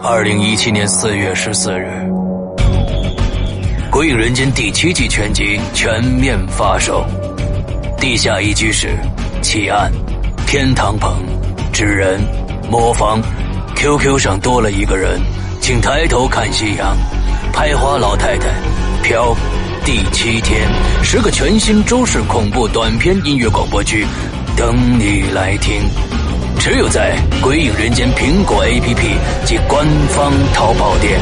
2017年4月14日，《鬼影人间》第7季全集全面发售。地下一居室、奇案、天堂棚、纸人、魔方 ，QQ 上多了一个人，请抬头看夕阳。拍花老太太，飘。第7天，10个全新周氏恐怖短篇音乐广播剧，等你来听。只有在《鬼影人间》苹果 APP 及官方淘宝店。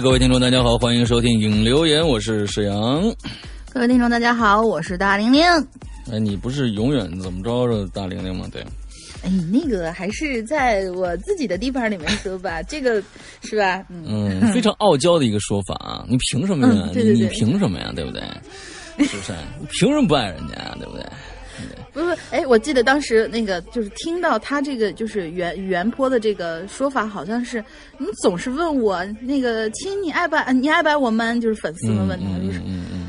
各位听众大家好，欢迎收听影留言，我是沈阳。各位听众大家好，我是大玲玲。哎，你不是永远怎么着着大玲玲吗？对。哎，那个还是在我自己的地盘里面说吧，这个是吧？嗯，非常傲娇的一个说法啊！你凭什么呀？对，你凭什么呀？对不对？是不是？你凭什么不爱人家呀？对不对？不是，哎，我记得当时那个就是听到他这个就是原坡的这个说法，好像是你总是问我那个亲，你爱不爱我们？就是粉丝们问他，就是，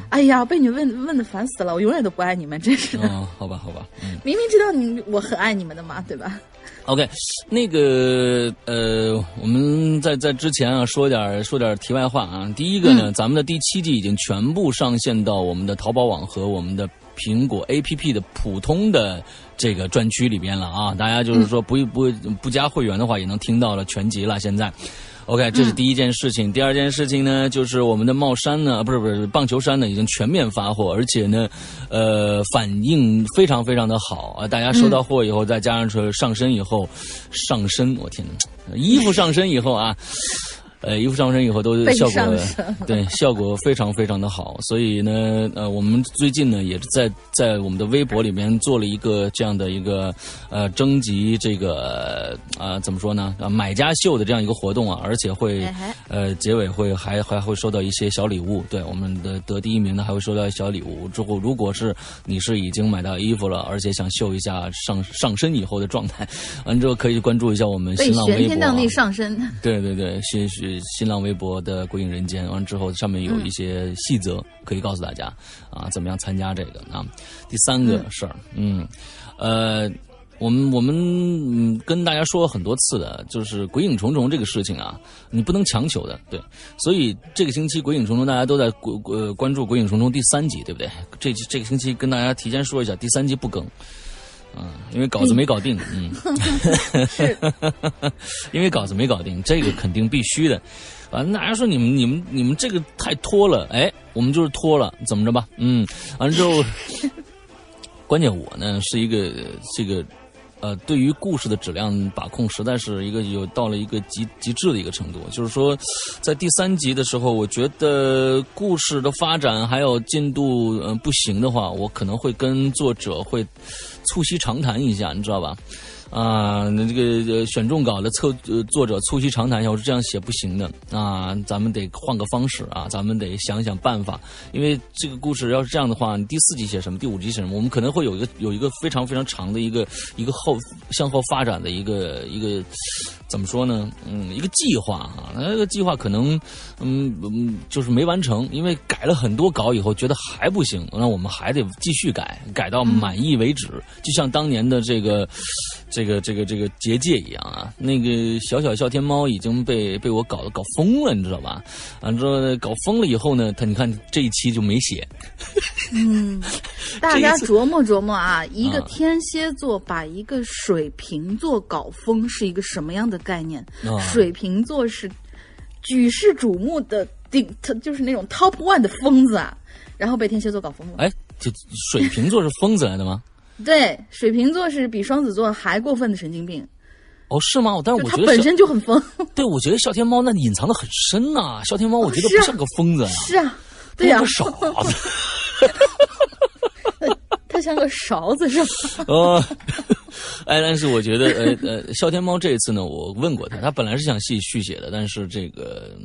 哎呀，被你问的烦死了，我永远都不爱你们，真是的。哦，好吧，明明知道我很爱你们的嘛，对吧 ？OK， 那个我们在之前啊说点题外话啊。第一个呢，咱们的第7季已经全部上线到我们的淘宝网和我们的苹果 APP 的普通的这个专区里边了啊，大家就是说不加会员的话也能听到了全集了。现在 ，OK， 这是第一件事情。第二件事情呢，就是我们的帽衫呢，不是棒球衫呢，已经全面发货，而且呢，反应非常非常的好啊！大家收到货以后，再加上说上身以后，我天哪，衣服上身以后啊。衣服上身以后都效果对效果非常非常的好，所以呢，我们最近呢也是在我们的微博里面做了一个这样的一个征集这个怎么说呢买家秀的这样一个活动啊，而且会结尾会还会收到一些小礼物，对我们的得第一名呢还会收到小礼物。之后如果是你是已经买到衣服了，而且想秀一下上身以后的状态，完之后可以关注一下我们新浪微博、啊。对，玄天降地上身。对，新浪微博的鬼影人间，完之后上面有一些细则可以告诉大家啊，怎么样参加这个啊。第三个事儿，我们跟大家说很多次的，就是鬼影重重这个事情啊，你不能强求的，对。所以这个星期鬼影重重大家都在关注鬼影重重第3集，对不对？这个星期跟大家提前说一下，第3集不更。因为稿子没搞定，因为稿子没搞定，这个肯定必须的。大家说你们这个太拖了，哎，我们就是拖了，怎么着吧？完了之后，关键我呢是一个这个对于故事的质量把控，实在是一个到了一个极致的一个程度。就是说，在第3集的时候，我觉得故事的发展还有进度，不行的话，我可能会跟作者会促膝长谈一下，你知道吧？啊，那这个选中稿的作者促膝长谈一下，我是这样写不行的啊，咱们得换个方式啊，咱们得想想办法，因为这个故事要是这样的话，你第4集写什么，第5集写什么，我们可能会有一个非常非常长的一个向后发展的一个怎么说呢？一个计划啊，那个计划可能就是没完成，因为改了很多稿以后觉得还不行，那我们还得继续改到满意为止，就像当年的这个结界一样啊，那个小天猫已经被我搞疯了，你知道吧？啊，之后搞疯了以后呢，你看这一期就没写。大家琢磨琢磨啊，一个天蝎座把一个水瓶座搞疯是一个什么样的概念？水瓶座是举世瞩目的就是那种 top one 的疯子啊，然后被天蝎座搞疯了。哎，这水瓶座是疯子来的吗？对，水瓶座是比双子座还过分的神经病。哦，是吗？但是我觉得他本身就很疯。对，我觉得笑天猫那隐藏的很深呐。笑天猫我觉得不像个疯子啊。是啊，对呀，像个傻子。他像个勺子是吧？哎，但是我觉得笑天猫这一次呢，我问过他，他本来是想续写的，但是这个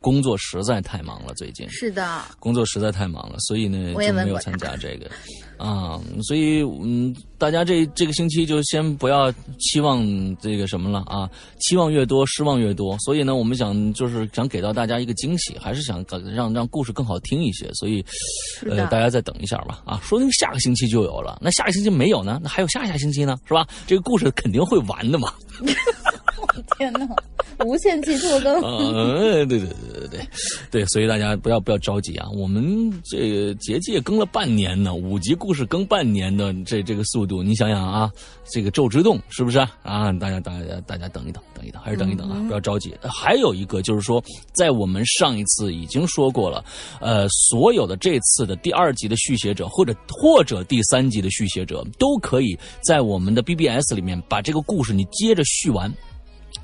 工作实在太忙了，最近是的，工作实在太忙了，所以呢就没有参加这个啊。所以大家这个星期就先不要期望这个什么了啊，期望越多失望越多。所以呢，我们想给到大家一个惊喜，还是想让故事更好听一些。所以大家再等一下吧啊，说不定下个星期就有了。那下个星期没有呢？那还有下下星期呢，是吧？这个故事肯定会完的嘛。天哪，无限期拖更！对，所以大家不要着急啊！我们这个节气也更了半年呢，5集故事更半年的这个速度，你想想啊，这个《周之洞》是不是啊？大家等一等，还是等一等啊！不要着急。还有一个就是说，在我们上一次已经说过了，所有的这次的第2集的续写者，或者第3集的续写者，都可以在我们的 BBS 里面把这个故事你接着续完。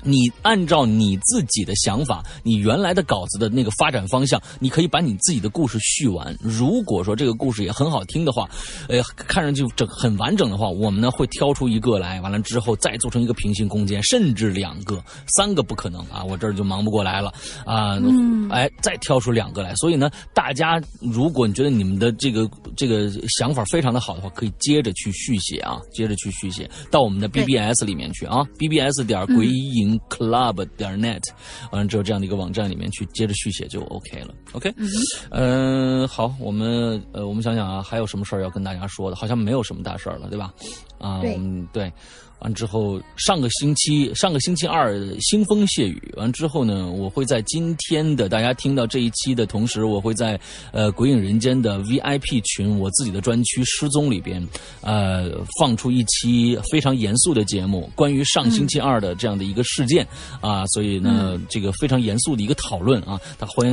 你按照你自己的想法，你原来的稿子的那个发展方向，你可以把你自己的故事续完。如果说这个故事也很好听的话，看上去很完整的话，我们呢会挑出一个来，完了之后再做成一个平行空间，甚至2个、3个不可能啊，我这儿就忙不过来了啊。再挑出2个来。所以呢，大家如果你觉得你们的这个想法非常的好的话，可以接着去续写啊，接着去续写到我们的 BBS 里面去啊 ，BBS.鬼影club.net， 完之后这样的一个网站里面去接着续写就 OK 了 ，OK， 好，我们想想啊，还有什么事儿要跟大家说的？好像没有什么大事儿了，对吧？啊，对，完之后上个星期二腥风血雨，完之后呢，我会在今天的大家听到这一期的同时，我会在鬼影人间的 VIP 群，我自己的专区失踪里边，放出一期非常严肃的节目，关于上星期二的这样的一个事件啊，所以呢，这个非常严肃的一个讨论啊，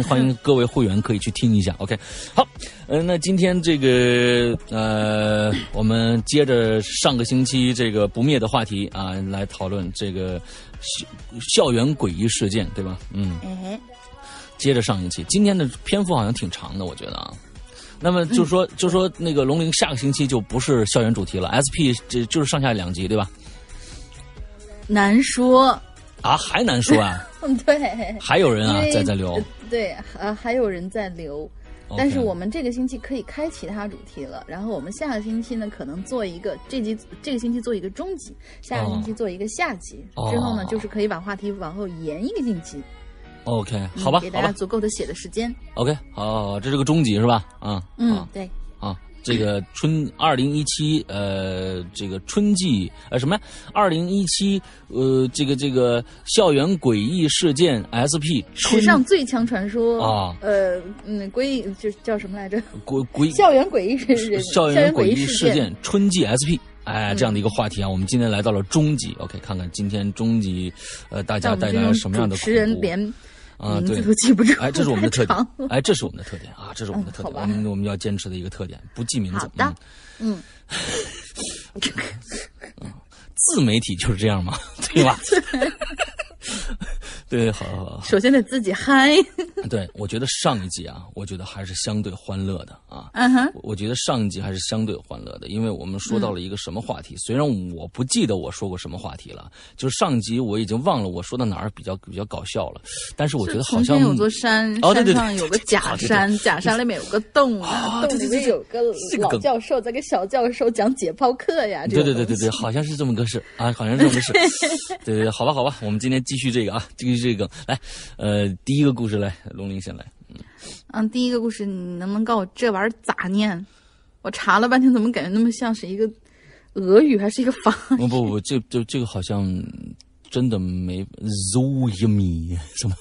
欢迎各位会员可以去听一下 ，OK， 好，那今天这个我们接着上个星期这个不灭的话题啊，来讨论这个校园诡异事件，对吧？接着上一期，今天的篇幅好像挺长的，我觉得啊。那么就说那个龙鳞下个星期就不是校园主题了 ，SP 这就是上下2集，对吧？难说啊，还难说啊？对，还有人啊在留，对，还有人在留。但是我们这个星期可以开其他主题了，然后我们下个星期呢可能做一个这个星期做一个中集，下个星期做一个下集，之后呢就是可以把话题往后延一个星期。OK， 好吧，给大家足够的写的时间。OK， 好，这是个中集是吧？对。啊，这个2017这个春季什么呀？2017这个校园诡异事件 SP 史上最强传说啊，诡异就叫什么来着？校园诡异事件春季 SP。哎，这样的一个话题啊，我们今天来到了中集。OK， 看看今天中集，大家带来什么样的主持人连名字都记不住。哎，这是我们的特点。啊，这是我们的特点。我们要坚持的一个特点，不记名字。好的，自媒体就是这样嘛，对吧？对，好。首先得自己嗨。对，我觉得上一集啊，我觉得还是相对欢乐的啊。我觉得上一集还是相对欢乐的，因为我们说到了一个什么话题？虽然我不记得我说过什么话题了，就是上一集我已经忘了我说到哪儿比较搞笑了。但是我觉得好像有座山，山上有个假山，假山里面有个洞啊，洞里面有个老教授在给小教授讲解剖课呀。对，好像是这么个事啊，好像是这么个事。对，好吧，我们今天继续这个啊，继续这个来，第一个故事来。龙鳞先来，第一个故事，你能不能告诉我这玩意儿咋念？我查了半天，怎么感觉那么像是一个俄语还是一个法语？不，这个好像真的没 Zoomi 什么，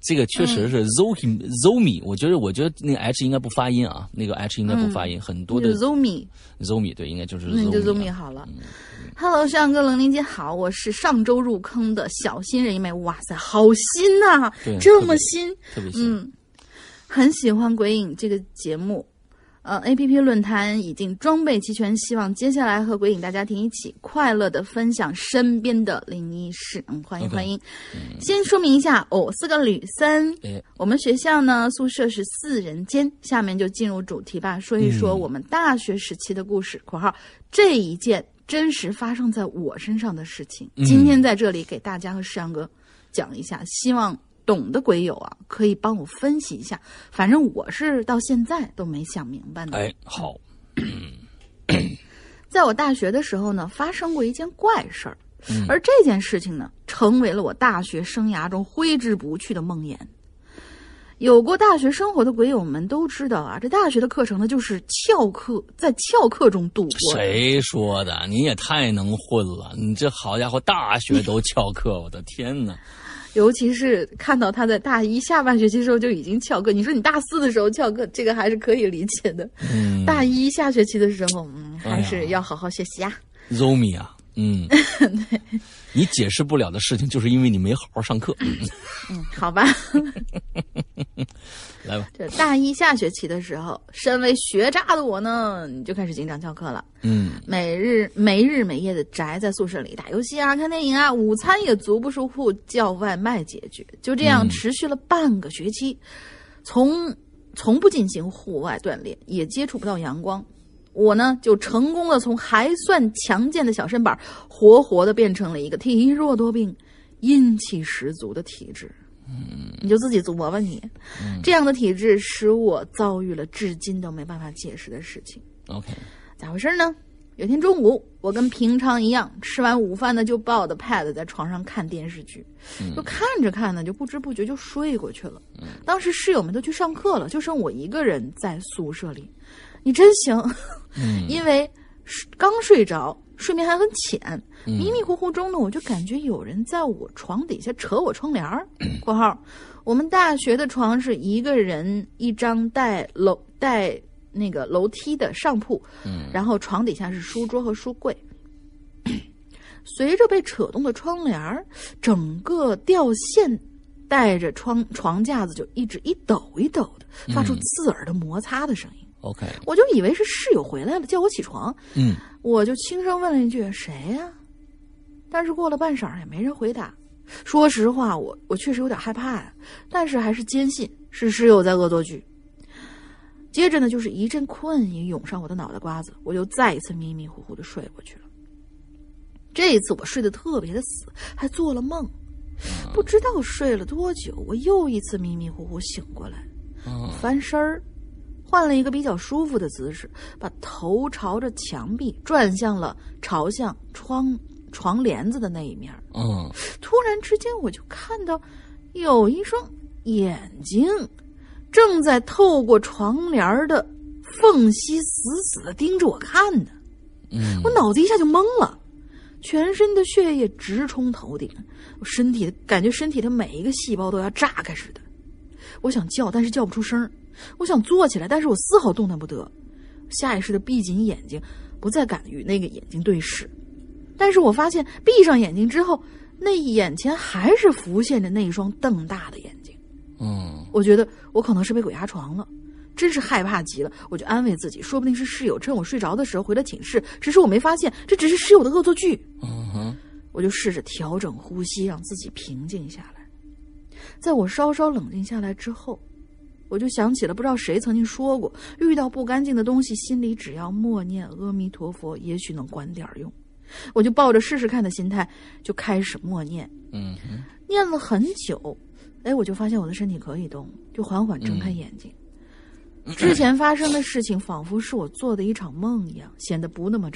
这个确实是 Zoomi，我觉得那个 H 应该不发音啊，那个 H 应该不发音，很多的 Zoomi 对，应该就是那就 Zoomi 好了。Hello， 上哥龙鳞姐好，我是上周入坑的小新人一枚，哇塞，好新呐、啊，这么新，特别新，很喜欢《鬼影》这个节目，APP 论坛已经装备齐全，希望接下来和《鬼影》大家庭一起快乐的分享身边的灵异事，欢迎。先说明一下，4个女生，我们学校呢宿舍是4人间，下面就进入主题吧，说一说我们大学时期的故事，（这一件真实发生在我身上的事情，今天在这里给大家和世阳哥讲一下，希望懂的鬼友啊，可以帮我分析一下。反正我是到现在都没想明白呢。哎，好。在我大学的时候呢，发生过一件怪事儿，而这件事情呢，成为了我大学生涯中挥之不去的梦魇。有过大学生活的鬼友们都知道啊，这大学的课程呢，就是翘课，在翘课中度过。谁说的？你也太能混了！你这好家伙，大学都翘课，我的天哪！尤其是看到他在大一下半学期的时候就已经翘课，你说你大四的时候翘课，这个还是可以理解的。嗯，大一下学期的时候，还是要好好学习啊。Zoomi 啊，对，你解释不了的事情，就是因为你没好好上课。好吧。来吧。这大一下学期的时候，身为学渣的我呢，你就开始经常翘课了。每日每夜的宅在宿舍里打游戏啊，看电影啊，午餐也足不出户叫外卖解决，就这样持续了半个学期，从不进行户外锻炼，也接触不到阳光。我呢，就成功的从还算强健的小身板，活活的变成了一个体弱多病、阴气十足的体质。你就自己琢磨吧你。这样的体质使我遭遇了至今都没办法解释的事情。OK， 咋回事呢？有天中午，我跟平常一样，吃完午饭呢，就抱着 pad 在床上看电视剧，就看着看呢，就不知不觉就睡过去了。当时室友们都去上课了，就剩我一个人在宿舍里。你真行，因为刚睡着，睡眠还很浅，迷迷糊糊中呢，我就感觉有人在我床底下扯我窗帘儿。括号，我们大学的床是一个人一张带那个楼梯的上铺，然后床底下是书桌和书柜。随着被扯动的窗帘儿，整个掉线带着床架子就一直一抖一抖的，发出刺耳的摩擦的声音。OK， 我就以为是室友回来了叫我起床，我就轻声问了一句谁呀？但是过了半晌也没人回答。说实话，我确实有点害怕呀，但是还是坚信是室友在恶作剧。接着呢，就是一阵困意涌上我的脑袋瓜子，我就再一次迷迷糊糊的睡过去了。这一次我睡得特别的死，还做了梦。不知道睡了多久，我又一次迷迷糊糊醒过来，翻身儿。换了一个比较舒服的姿势，把头朝着墙壁转向了朝向床帘子的那一面。突然之间我就看到有一双眼睛正在透过床帘的缝隙死死地盯着我看呢。我脑子一下就懵了，全身的血液直冲头顶，我感觉身体的每一个细胞都要炸开似的。我想叫，但是叫不出声，我想坐起来，但是我丝毫动弹不得。下意识的闭紧眼睛，不再敢与那个眼睛对视。但是我发现闭上眼睛之后，那眼前还是浮现着那一双瞪大的眼睛。我觉得我可能是被鬼压床了，真是害怕极了。我就安慰自己，说不定是室友趁我睡着的时候回来寝室，只是我没发现，这只是室友的恶作剧。我就试着调整呼吸，让自己平静下来。在我稍稍冷静下来之后，我就想起了不知道谁曾经说过，遇到不干净的东西，心里只要默念阿弥陀佛，也许能管点用。我就抱着试试看的心态就开始默念，念了很久，我就发现我的身体可以动，就缓缓睁开眼睛。之前发生的事情仿佛是我做的一场梦一样，显得不那么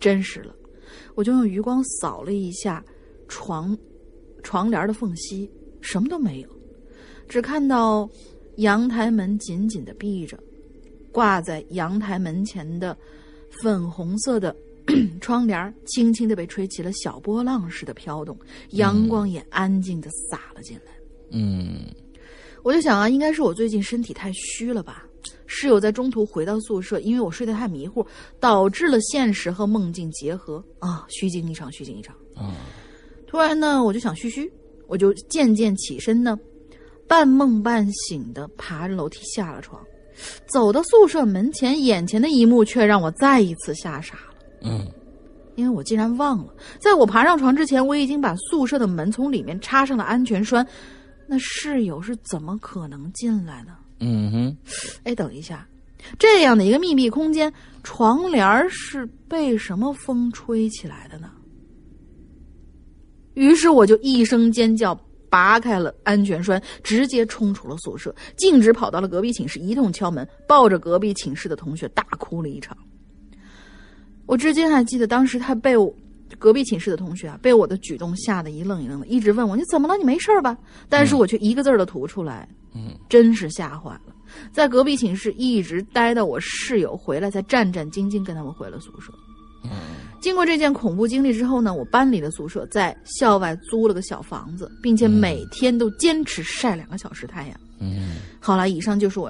真实了。我就用余光扫了一下床帘的缝隙，什么都没有，只看到阳台门紧紧地闭着，挂在阳台门前的粉红色的窗帘轻轻地被吹起了小波浪似的飘动，阳光也安静地洒了进来。我就想啊，应该是我最近身体太虚了吧，室友在中途回到宿舍，因为我睡得太迷糊，导致了现实和梦境结合啊，虚惊一场。突然呢，我就想嘘，我就渐渐起身呢，半梦半醒的爬着楼梯下了床，走到宿舍门前，眼前的一幕却让我再一次吓傻了。因为我竟然忘了，在我爬上床之前，我已经把宿舍的门从里面插上了安全栓，那室友是怎么可能进来呢？等一下，这样的一个密闭空间，床帘是被什么风吹起来的呢？于是我就一声尖叫，拔开了安全栓，直接冲出了宿舍，径直跑到了隔壁寝室，一通敲门，抱着隔壁寝室的同学大哭了一场。我至今还记得，当时他被我隔壁寝室的同学啊，被我的举动吓得一愣一愣的，一直问我你怎么了？你没事吧？但是我却一个字儿的吐出来，真是吓坏了。在隔壁寝室一直待到我室友回来，才战战兢兢跟他们回了宿舍。经过这件恐怖经历之后呢，我搬离了宿舍，在校外租了个小房子，并且每天都坚持晒2个小时太阳。好了，以上就是我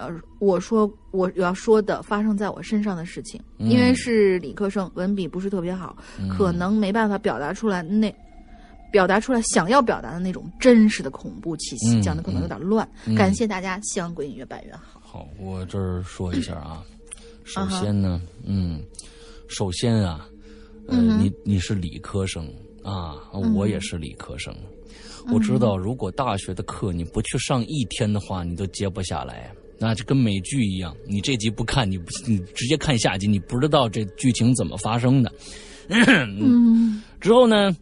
要说的发生在我身上的事情。因为是理科生，文笔不是特别好，可能没办法表达出来想要表达的那种真实的恐怖气息，讲的可能有点乱。感谢大家，希望鬼影越办越好。好，我这儿说一下啊，首先呢，你是理科生啊，我也是理科生。我知道，如果大学的课你不去上一天的话，你都接不下来。那就跟美剧一样，你这集不看，你直接看下集，你不知道这剧情怎么发生的。之后呢，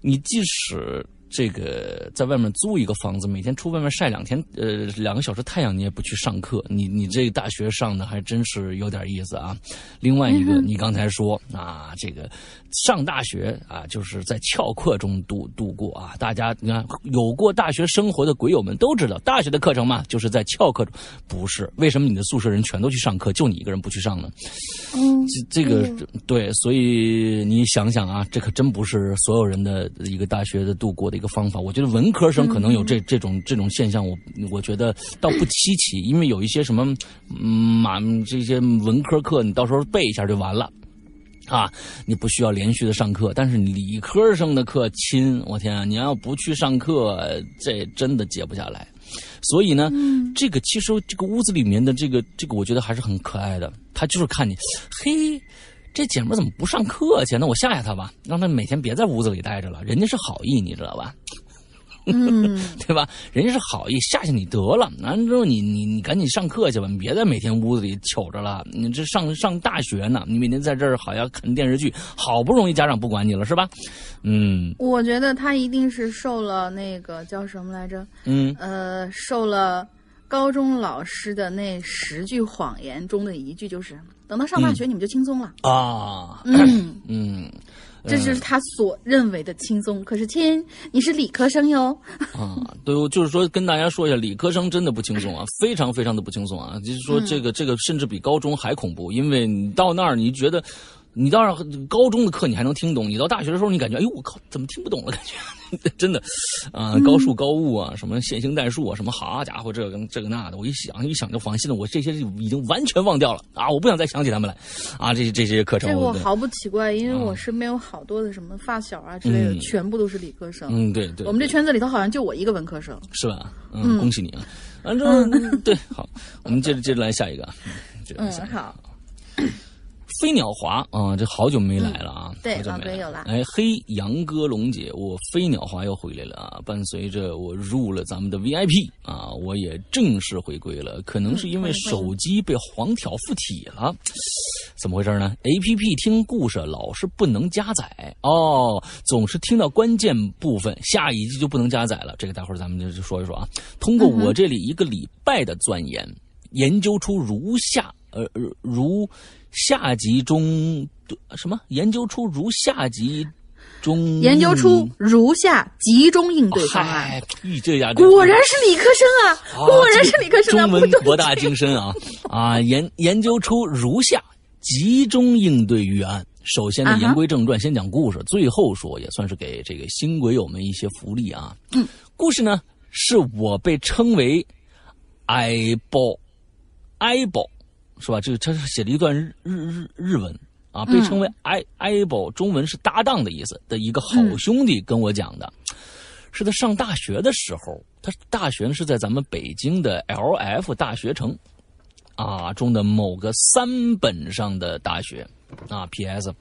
你即使这个在外面租一个房子，每天出外面晒2个小时太阳，你也不去上课，你这大学上的还真是有点意思啊。另外一个，你刚才说啊，这个上大学啊，就是在翘课中度过啊。大家你看，有过大学生活的鬼友们都知道，大学的课程嘛，就是在翘课中。不是，为什么你的宿舍人全都去上课，就你一个人不去上呢？这个对，所以你想想啊，这可真不是所有人的一个大学的度过的一个方法。我觉得文科生可能有这种现象，我觉得倒不稀奇，因为有一些什么这些文科课你到时候背一下就完了啊，你不需要连续的上课。但是理科生的课亲，我天啊，你要不去上课，这真的接不下来。所以呢，这个其实这个屋子里面的这个我觉得还是很可爱的。他就是看你，嘿，这姐们怎么不上课去？那我吓吓她吧，让她每天别在屋子里待着了。人家是好意，你知道吧？对吧？人家是好意，吓吓你得了。完之后你赶紧上课去吧，你别在每天屋子里瞅着了。你这上大学呢，你每天在这儿好像看电视剧，好不容易家长不管你了是吧？我觉得他一定是受了那个叫什么来着？受了高中老师的那10句谎言中的一句，就是等到上大学你们就轻松了啊。这就是他所认为的轻松，可是亲，你是理科生哟。对，我就是说跟大家说一下，理科生真的不轻松啊，非常非常的不轻松啊。就是说这个甚至比高中还恐怖，因为你到那儿你觉得，你到那儿高中的课你还能听懂，你到大学的时候你感觉，哎呦我靠，怎么听不懂了？感觉真的啊，高数高物啊，什么线性代数啊，什么好家伙，这个那的，我一想就烦心了。我这些已经完全忘掉了啊，我不想再想起他们来啊。这些课程，这个我毫不奇怪，因为我身边有好多的什么发小啊之类的，全部都是理科生。对，我们这圈子里头好像就我一个文科生，是吧？恭喜你啊！反正对，好，我们接着来下一个啊。好。飞鸟华啊，这好久没来了啊！对，好久没有了。哎，黑杨哥、龙姐，我飞鸟华又回来了啊！伴随着我入了咱们的 VIP 啊，我也正式回归了。可能是因为手机被黄条附体了，怎么回事呢 ？APP 听故事老是不能加载哦，总是听到关键部分，下一集就不能加载了。这个待会儿咱们就说一说啊。通过我这里1个礼拜的钻研，研究出如下集中应对方案。果然是理科生啊！果然是理科生啊！中文博大精深啊！啊，研究出如下集中应对预案。首先呢，言归正传，先讲故事，最后说，也算是给这个新鬼友们一些福利啊。故事呢，是我被称为“埃宝”。是吧？这个他写了一段日文啊，被称为埃宝，中文是搭档的意思的一个好兄弟跟我讲的，是他上大学的时候，他大学是在咱们北京的 LF 大学城啊中的某个3本上的大学啊。PS，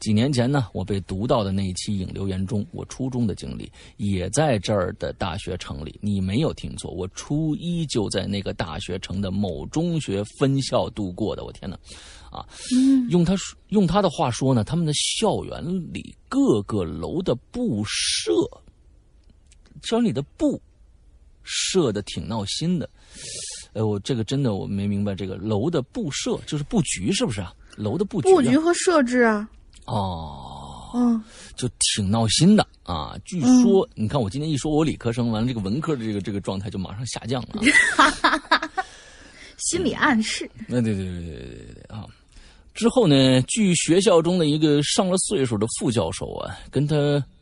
几年前呢，我被读到的那一期影留言中，我初中的经历也在这儿的大学城里。你没有听错，我初一就在那个大学城的某中学分校度过的。我天哪，啊，用他的话说呢，他们的校园里各个楼的布设说你的布设的挺闹心的。我这个真的我没明白，这个楼的布设就是布局是不是啊？楼的布局、啊、布局和设置啊。哦，嗯，就挺闹心的啊。据说、你看我今天一说我理科生，完了这个文科的这个状态就马上下降了、啊。心理暗示。那、对啊。之后呢，据学校中的一个上了岁数的副教授啊，跟他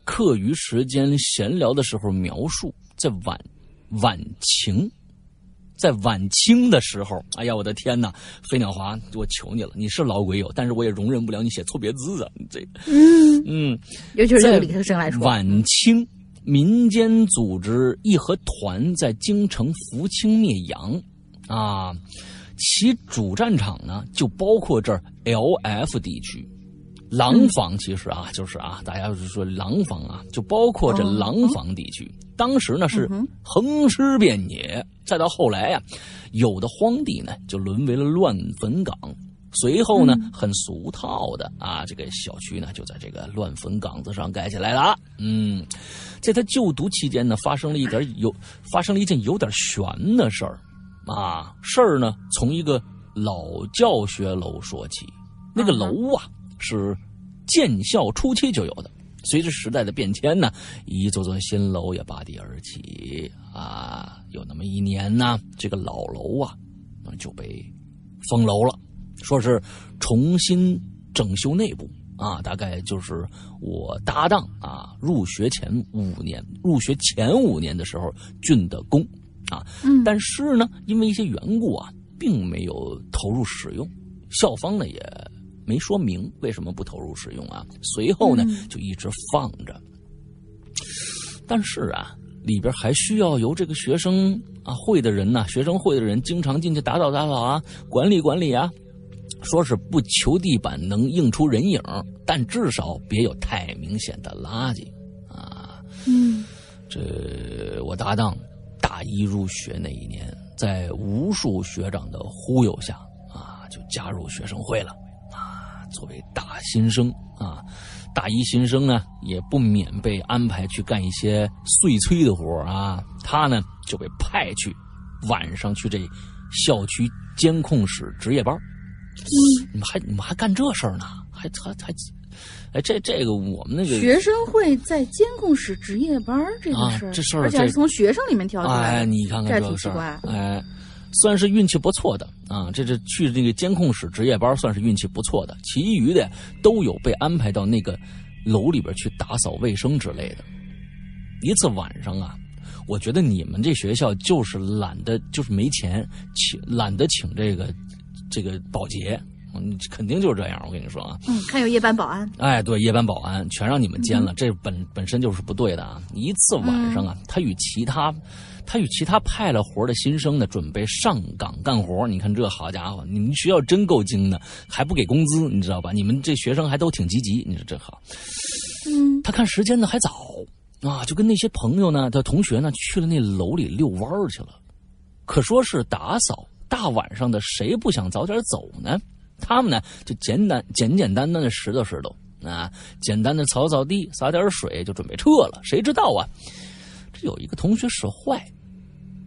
课余时间闲聊的时候描述，在晚清的时候，哎呀，我的天哪！飞鸟华，我求你了，你是老鬼友，但是我也容忍不了你写错别字啊！你这，尤其是对理科生来说，晚清民间组织义和团在京城扶清灭洋啊。其主战场呢，就包括这儿 LF 地区，廊坊其实啊，就是啊，大家就是说廊坊啊，就包括这廊坊地区。当时呢是横尸遍野，再到后来啊，有的荒地呢就沦为了乱坟岗。随后呢，很俗套的啊，这个小区呢就在这个乱坟岗子上盖起来了。在他就读期间呢，发生了一件有点悬的事儿。啊，事儿呢，从一个老教学楼说起。那个楼啊，是建校初期就有的。随着时代的变迁呢，一座座新楼也拔地而起啊。有那么一年呢，这个老楼啊，就被封楼了，说是重新整修内部啊。大概就是我搭档啊，入学前五年的时候竣的工。啊，但是呢，因为一些缘故啊，并没有投入使用，校方呢也没说明为什么不投入使用啊。随后呢，就一直放着。但是啊，里边还需要由这个学生啊会的人呢、啊，学生会的人经常进去打扫啊，管理啊。说是不求地板能映出人影，但至少别有太明显的垃圾啊。这我搭档。大一入学那一年，在无数学长的忽悠下啊，就加入学生会了啊。作为大新生啊，大一新生呢，也不免被安排去干一些碎催的活啊。他呢就被派去晚上去这校区监控室值夜班。你们还干这事儿呢？还。哎，这个我们那个学生会在监控室值夜班这个事儿、啊，这事儿而且是从学生里面挑出来的。哎，你看看这挺奇怪。哎，算是运气不错的啊。这去那个监控室值夜班算是运气不错的，其余的都有被安排到那个楼里边去打扫卫生之类的。一次晚上啊，我觉得你们这学校就是懒得，就是没钱，请这个保洁。肯定就是这样，我跟你说啊。还有夜班保安。哎，对，夜班保安全让你们兼了，这本身就是不对的啊！一次晚上啊，他与其他派了活的新生呢，准备上岗干活。你看这好家伙，你们学校真够精的，还不给工资，你知道吧？你们这学生还都挺积极，你说这好。他看时间呢还早啊，就跟那些朋友呢、的同学呢去了那楼里遛弯去了。可说是打扫，大晚上的谁不想早点走呢？他们呢就简单的拾掇啊，简单的扫地，撒点水就准备撤了。谁知道啊，这有一个同学使坏，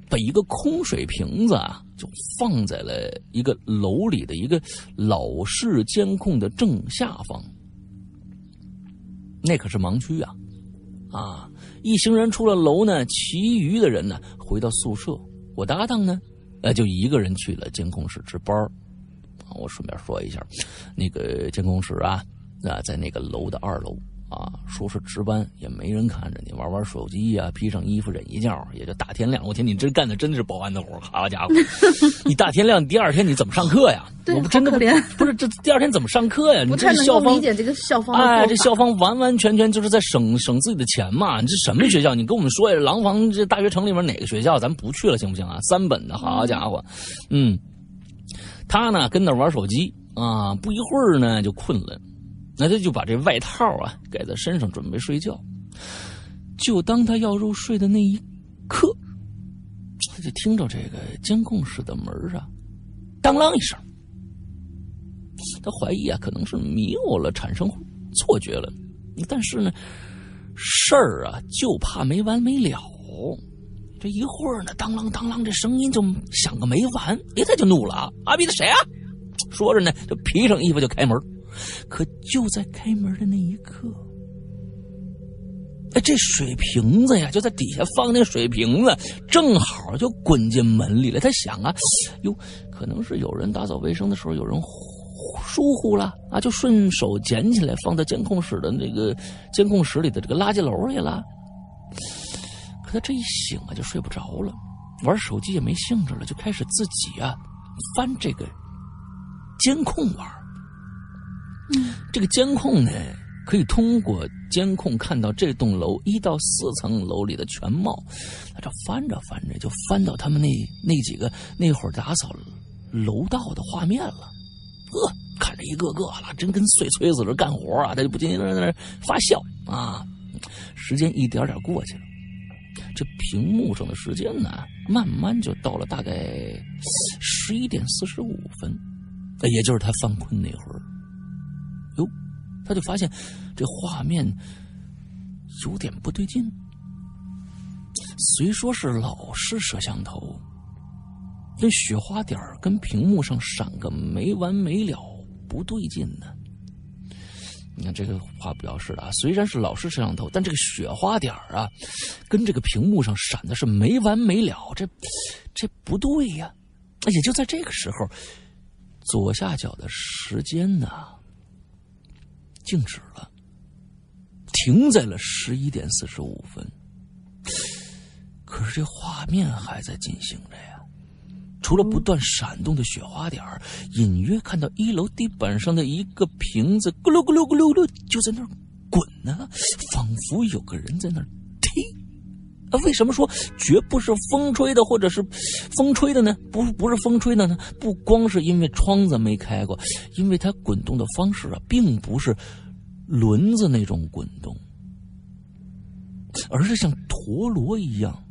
把一个空水瓶子啊就放在了一个楼里的一个老式监控的正下方。那可是盲区啊！啊，一行人出了楼呢，其余的人呢回到宿舍。我搭档呢，就一个人去了监控室值班。我顺便说一下，那个监控室啊，在那个楼的2楼啊，说是值班也没人看着你，玩手机啊，披上衣服忍一觉，也就大天亮。我天，你这干的真的是保安的活，好家伙！你大天亮，第二天你怎么上课呀？我真的不是这第二天怎么上课呀？你这校方理解这个校方，哎，这校方完完全全就是在省自己的钱嘛！你这什么学校？你跟我们说呀，廊坊这大学城里面哪个学校咱不去了行不行啊？3本的，好家伙，他呢跟那玩手机啊，不一会儿呢就困了，那他就把这外套啊盖在身上准备睡觉。就当他要入睡的那一刻，他就听着这个监控室的门啊当啷一声，他怀疑啊可能是迷糊了，产生错觉了。但是呢事儿啊就怕没完没了这一会儿呢，当啷当啷，这声音就响个没完。哎，他就怒了啊！阿比的谁啊？说着呢，就披上衣服就开门。可就在开门的那一刻，哎，这水瓶子呀，就在底下放那水瓶子，正好就滚进门里了。他想啊，哟，可能是有人打扫卫生的时候有人疏忽了啊，就顺手捡起来放在监控室里的这个垃圾篓里了。可他这一醒啊，就睡不着了，玩手机也没兴致了，就开始自己啊翻这个监控玩。这个监控呢，可以通过监控看到这栋楼1到4层楼里的全貌。他这翻着翻着就翻到他们那几个那会儿打扫楼道的画面了。看着一个个了，真跟碎催子似的干活啊！他就不禁在那发笑啊。时间一点点过去了，这屏幕上的时间呢，慢慢就到了大概11点45分，也就是他犯困那会儿。哟，他就发现这画面有点不对劲。虽说是老式摄像头，这雪花点跟屏幕上闪个没完没了，不对劲呢。你看这个话表示的啊，虽然是老式摄像头，但这个雪花点啊，跟这个屏幕上闪的是没完没了，这不对呀。而且就在这个时候，左下角的时间呢静止了，停在了11点45分。可是这画面还在进行着呀。除了不断闪动的雪花点，隐约看到1楼地板上的一个瓶子咕噜咕噜咕噜咕噜就在那儿滚呢，仿佛有个人在那儿踢。为什么说绝不是风吹的，或者是风吹的呢？不是风吹的呢？不光是因为窗子没开过，因为它滚动的方式啊，并不是轮子那种滚动，而是像陀螺一样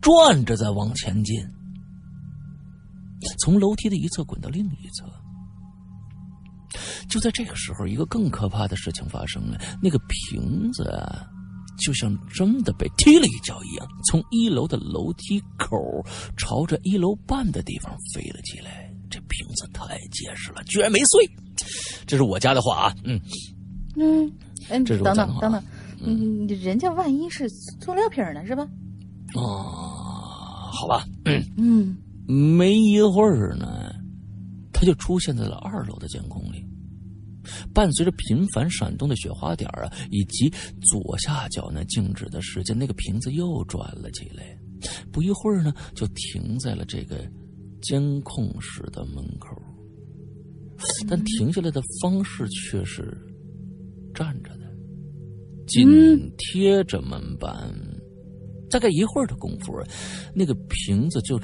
转着在往前进。从楼梯的一侧滚到另一侧。就在这个时候，一个更可怕的事情发生了，那个瓶子就像真的被踢了一脚一样，从1楼的楼梯口朝着1楼半的地方飞了起来。这瓶子太结实了，居然没碎。这是我家的话啊，这是我家的话。等等，人家万一是塑料瓶呢，是吧？哦，好吧，没一会儿呢，他就出现在了2楼的监控里，伴随着频繁闪动的雪花点啊，以及左下角呢静止的时间，那个瓶子又转了起来。不一会儿呢，就停在了这个监控室的门口，但停下来的方式却是站着的，紧贴着门板。大概一会儿的功夫，那个瓶子就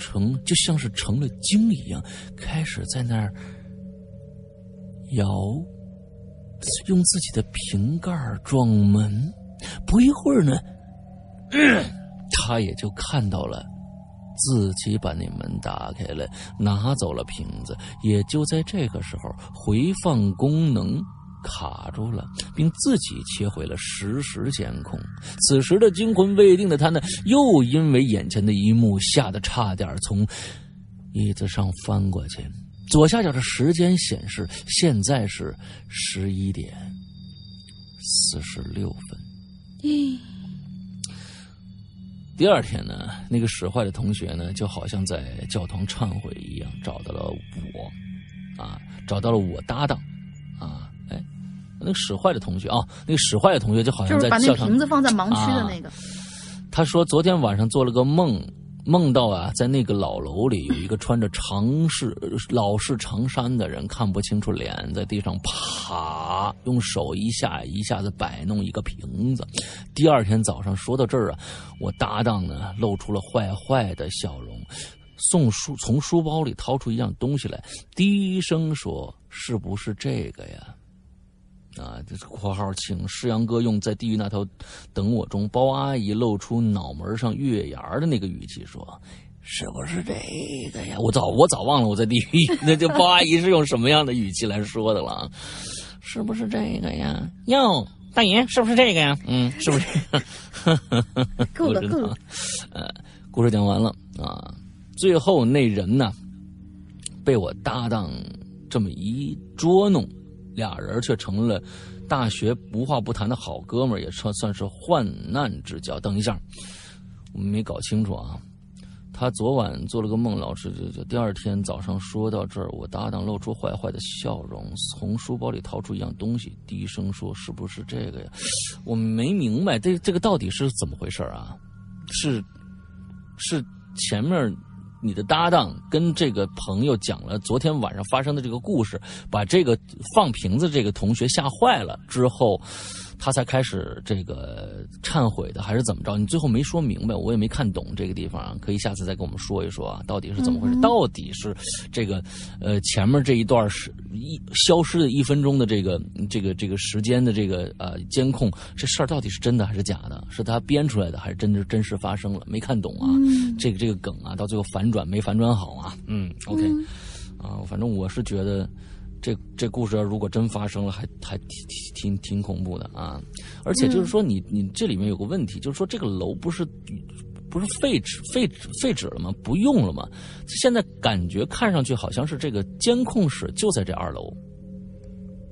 像是成了精一样，开始在那儿摇，用自己的瓶盖撞门。不一会儿呢，他也就看到了自己把那门打开了，拿走了瓶子。也就在这个时候，回放功能卡住了，并自己切回了实时监控。此时的惊魂未定的他呢，又因为眼前的一幕吓得差点从椅子上翻过去。左下角的时间显示现在是11点46分。第二天呢，那个使坏的同学呢，就好像在教堂忏悔一样，找到了我搭档啊。那个使坏的同学就好像在就是把那瓶子放在盲区的那个。他说昨天晚上做了个梦，梦到啊，在那个老楼里有一个穿着老式长衫的人，看不清楚脸，在地上爬，用手一下子摆弄一个瓶子。第二天早上，说到这儿啊，我搭档呢露出了坏坏的笑容，从书包里掏出一样东西来，低声说：“是不是这个呀？”啊，这是括号，请世阳哥用在地狱那头等我中包阿姨露出脑门上月牙的那个语气说：“是不是这个呀？”我早忘了我在地狱那这包阿姨是用什么样的语气来说的了。是不是这个呀？哟，大爷是不是这个呀？嗯，是不是？够了，够了。故事讲完了啊。最后那人呢，被我搭档这么一捉弄，俩人却成了大学无话不谈的好哥们儿，也算是患难之交。等一下，我们没搞清楚啊。他昨晚做了个梦，老师就第二天早上说到这儿，我搭档露出坏坏的笑容，从书包里掏出一样东西，低声说：“是不是这个呀？”我没明白这个到底是怎么回事啊？是前面。你的搭档跟这个朋友讲了昨天晚上发生的这个故事，把这个放瓶子这个同学吓坏了之后，他才开始这个忏悔的，还是怎么着？你最后没说明白，我也没看懂这个地方，可以下次再跟我们说一说啊，到底是怎么回事？到底是这个前面这一段是消失的1分钟的这个时间的这个监控，这事儿到底是真的还是假的？是他编出来的还是真实发生了？没看懂啊，这个梗啊，到最后反转好啊，OK，啊，反正我是觉得这故事如果真发生了，还挺恐怖的啊！而且就是说你这里面有个问题，就是说这个楼不是废止了吗？不用了吗？现在感觉看上去好像是这个监控室就在这2楼，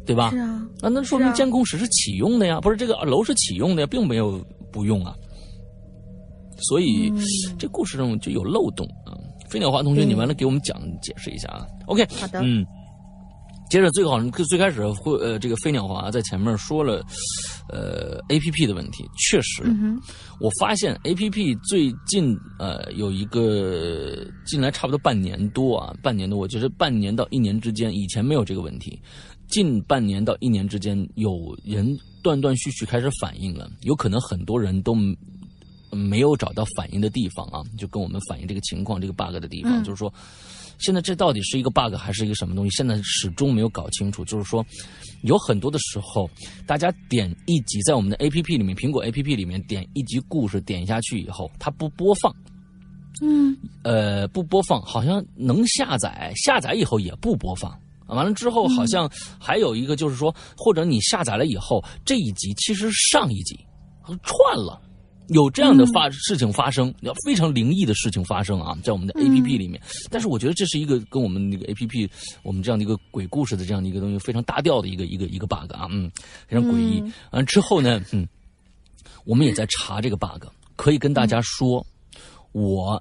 对吧？是啊，那说明监控室是启用的呀，不是这个楼是启用的呀，并没有不用啊。所以这故事中就有漏洞啊！飞鸟华同学，你完了给我们解释一下啊。OK， 好的，接着最开始会这个飞鸟华在前面说了，APP 的问题，确实，我发现 APP 最近有一个进来差不多半年多，我觉得半年到1年之间，以前没有这个问题，近半年到1年之间，有人断断续续开始反映了，有可能很多人都没有找到反映的地方啊，就跟我们反映这个情况，这个 bug 的地方，就是说，现在这到底是一个 bug 还是一个什么东西？现在始终没有搞清楚。就是说，有很多的时候，大家点一集在我们的 APP 里面，苹果 APP 里面点一集故事，点下去以后，它不播放，不播放，好像能下载，下载以后也不播放。完了之后，好像还有一个就是说，或者你下载了以后，这一集其实上一集串了。有这样的事情发生，非常灵异的事情发生啊，在我们的 APP 里面。但是我觉得这是一个跟我们那个 APP， 我们这样的一个鬼故事的这样的一个东西非常搭调的一个 bug 啊，非常诡异。完之后呢，我们也在查这个 bug， 可以跟大家说，我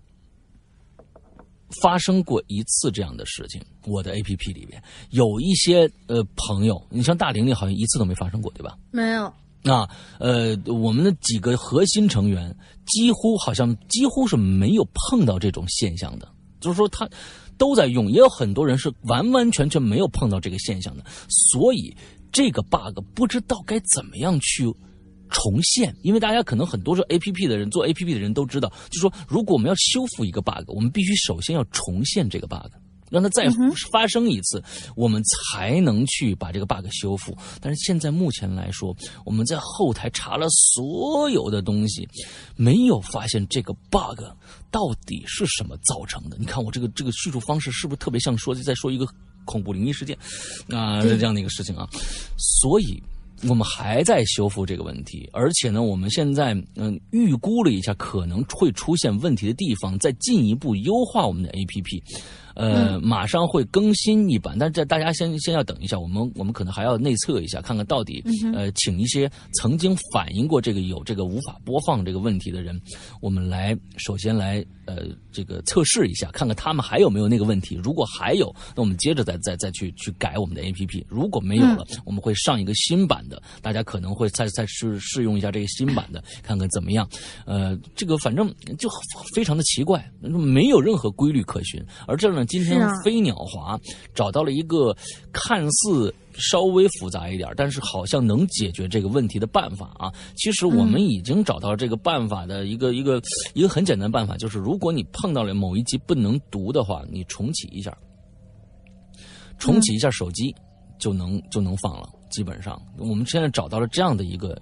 发生过一次这样的事情。我的 APP 里面有一些朋友，你像大玲玲好像一次都没发生过，对吧？没有。那我们的几个核心成员几乎是没有碰到这种现象的，就是说他都在用，也有很多人是完完全全没有碰到这个现象的，所以这个 bug 不知道该怎么样去重现，因为大家可能很多是 APP 的人，做 APP 的人都知道，就是说如果我们要修复一个 bug， 我们必须首先要重现这个 bug。让它再发生一次，我们才能去把这个 bug 修复。但是现在目前来说，我们在后台查了所有的东西，没有发现这个 bug 到底是什么造成的。你看我这个叙述方式是不是特别像在说一个恐怖灵异事件啊，这样的一个事情啊？所以我们还在修复这个问题，而且呢，我们现在预估了一下可能会出现问题的地方，再进一步优化我们的 APP。马上会更新一版，但是大家先要等一下，我们可能还要内测一下，看看到底请一些曾经反映过这个有这个无法播放这个问题的人，我们来首先来这个测试一下，看看他们还有没有那个问题。如果还有，那我们接着再去改我们的 APP。如果没有了，我们会上一个新版的，大家可能会再试用一下这个新版的，看看怎么样。这个反正就非常的奇怪，没有任何规律可循，而这呢。今天飞鸟华找到了一个看似稍微复杂一点，但是好像能解决这个问题的办法啊！其实我们已经找到这个办法的一个很简单的办法，就是如果你碰到了某一集不能读的话，你重启一下手机就能放了。基本上，我们现在找到了这样的一个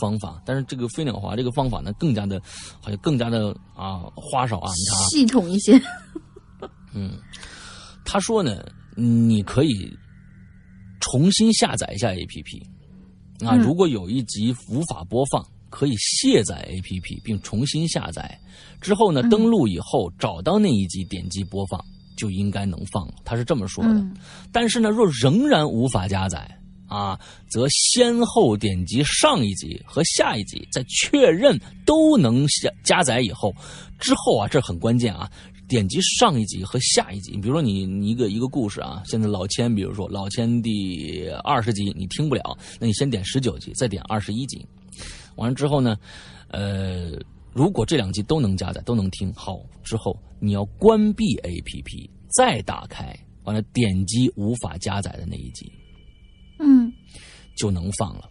方法，但是这个飞鸟华这个方法呢，更加的好像更加的啊花哨啊，你看系统一些。他说呢，你可以重新下载一下 APP，啊，如果有一集无法播放，可以卸载 APP 并重新下载，之后呢，登录以后找到那一集，点击播放就应该能放了。他是这么说的。但是呢，若仍然无法加载啊，则先后点击上一集和下一集，在确认都能加载以后，之后啊，这很关键啊。点击上一集和下一集，比如说你一个故事啊，现在老千，比如说老千第20集你听不了，那你先点19集，再点21集，完了之后呢，如果这2集都能加载都能听好之后，你要关闭 APP 再打开，完了点击无法加载的那一集，就能放了。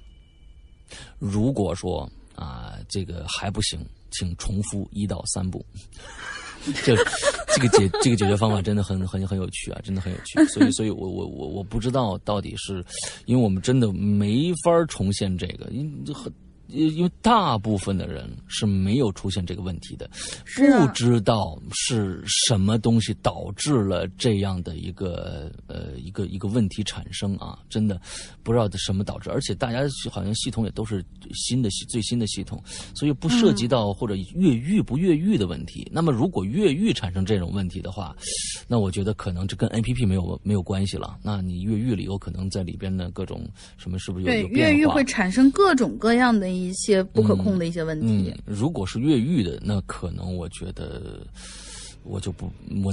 如果说啊这个还不行，请重复1到3步。这个解决方法真的很有趣啊，真的很有趣。所以我不知道到底是，因为我们真的没法重现这个，因为大部分的人是没有出现这个问题的，不知道是什么东西导致了这样的一个问题产生啊！真的不知道什么导致，而且大家好像系统也都是最新的系统，所以不涉及到或者越狱不越狱的问题。那么如果越狱产生这种问题的话，那我觉得可能这跟 APP 没有关系了。那你越狱了以后，可能在里边的各种什么是不是有变化？对，越狱会产生各种各样的一些不可控的一些问题。如果是越狱的，那可能我觉得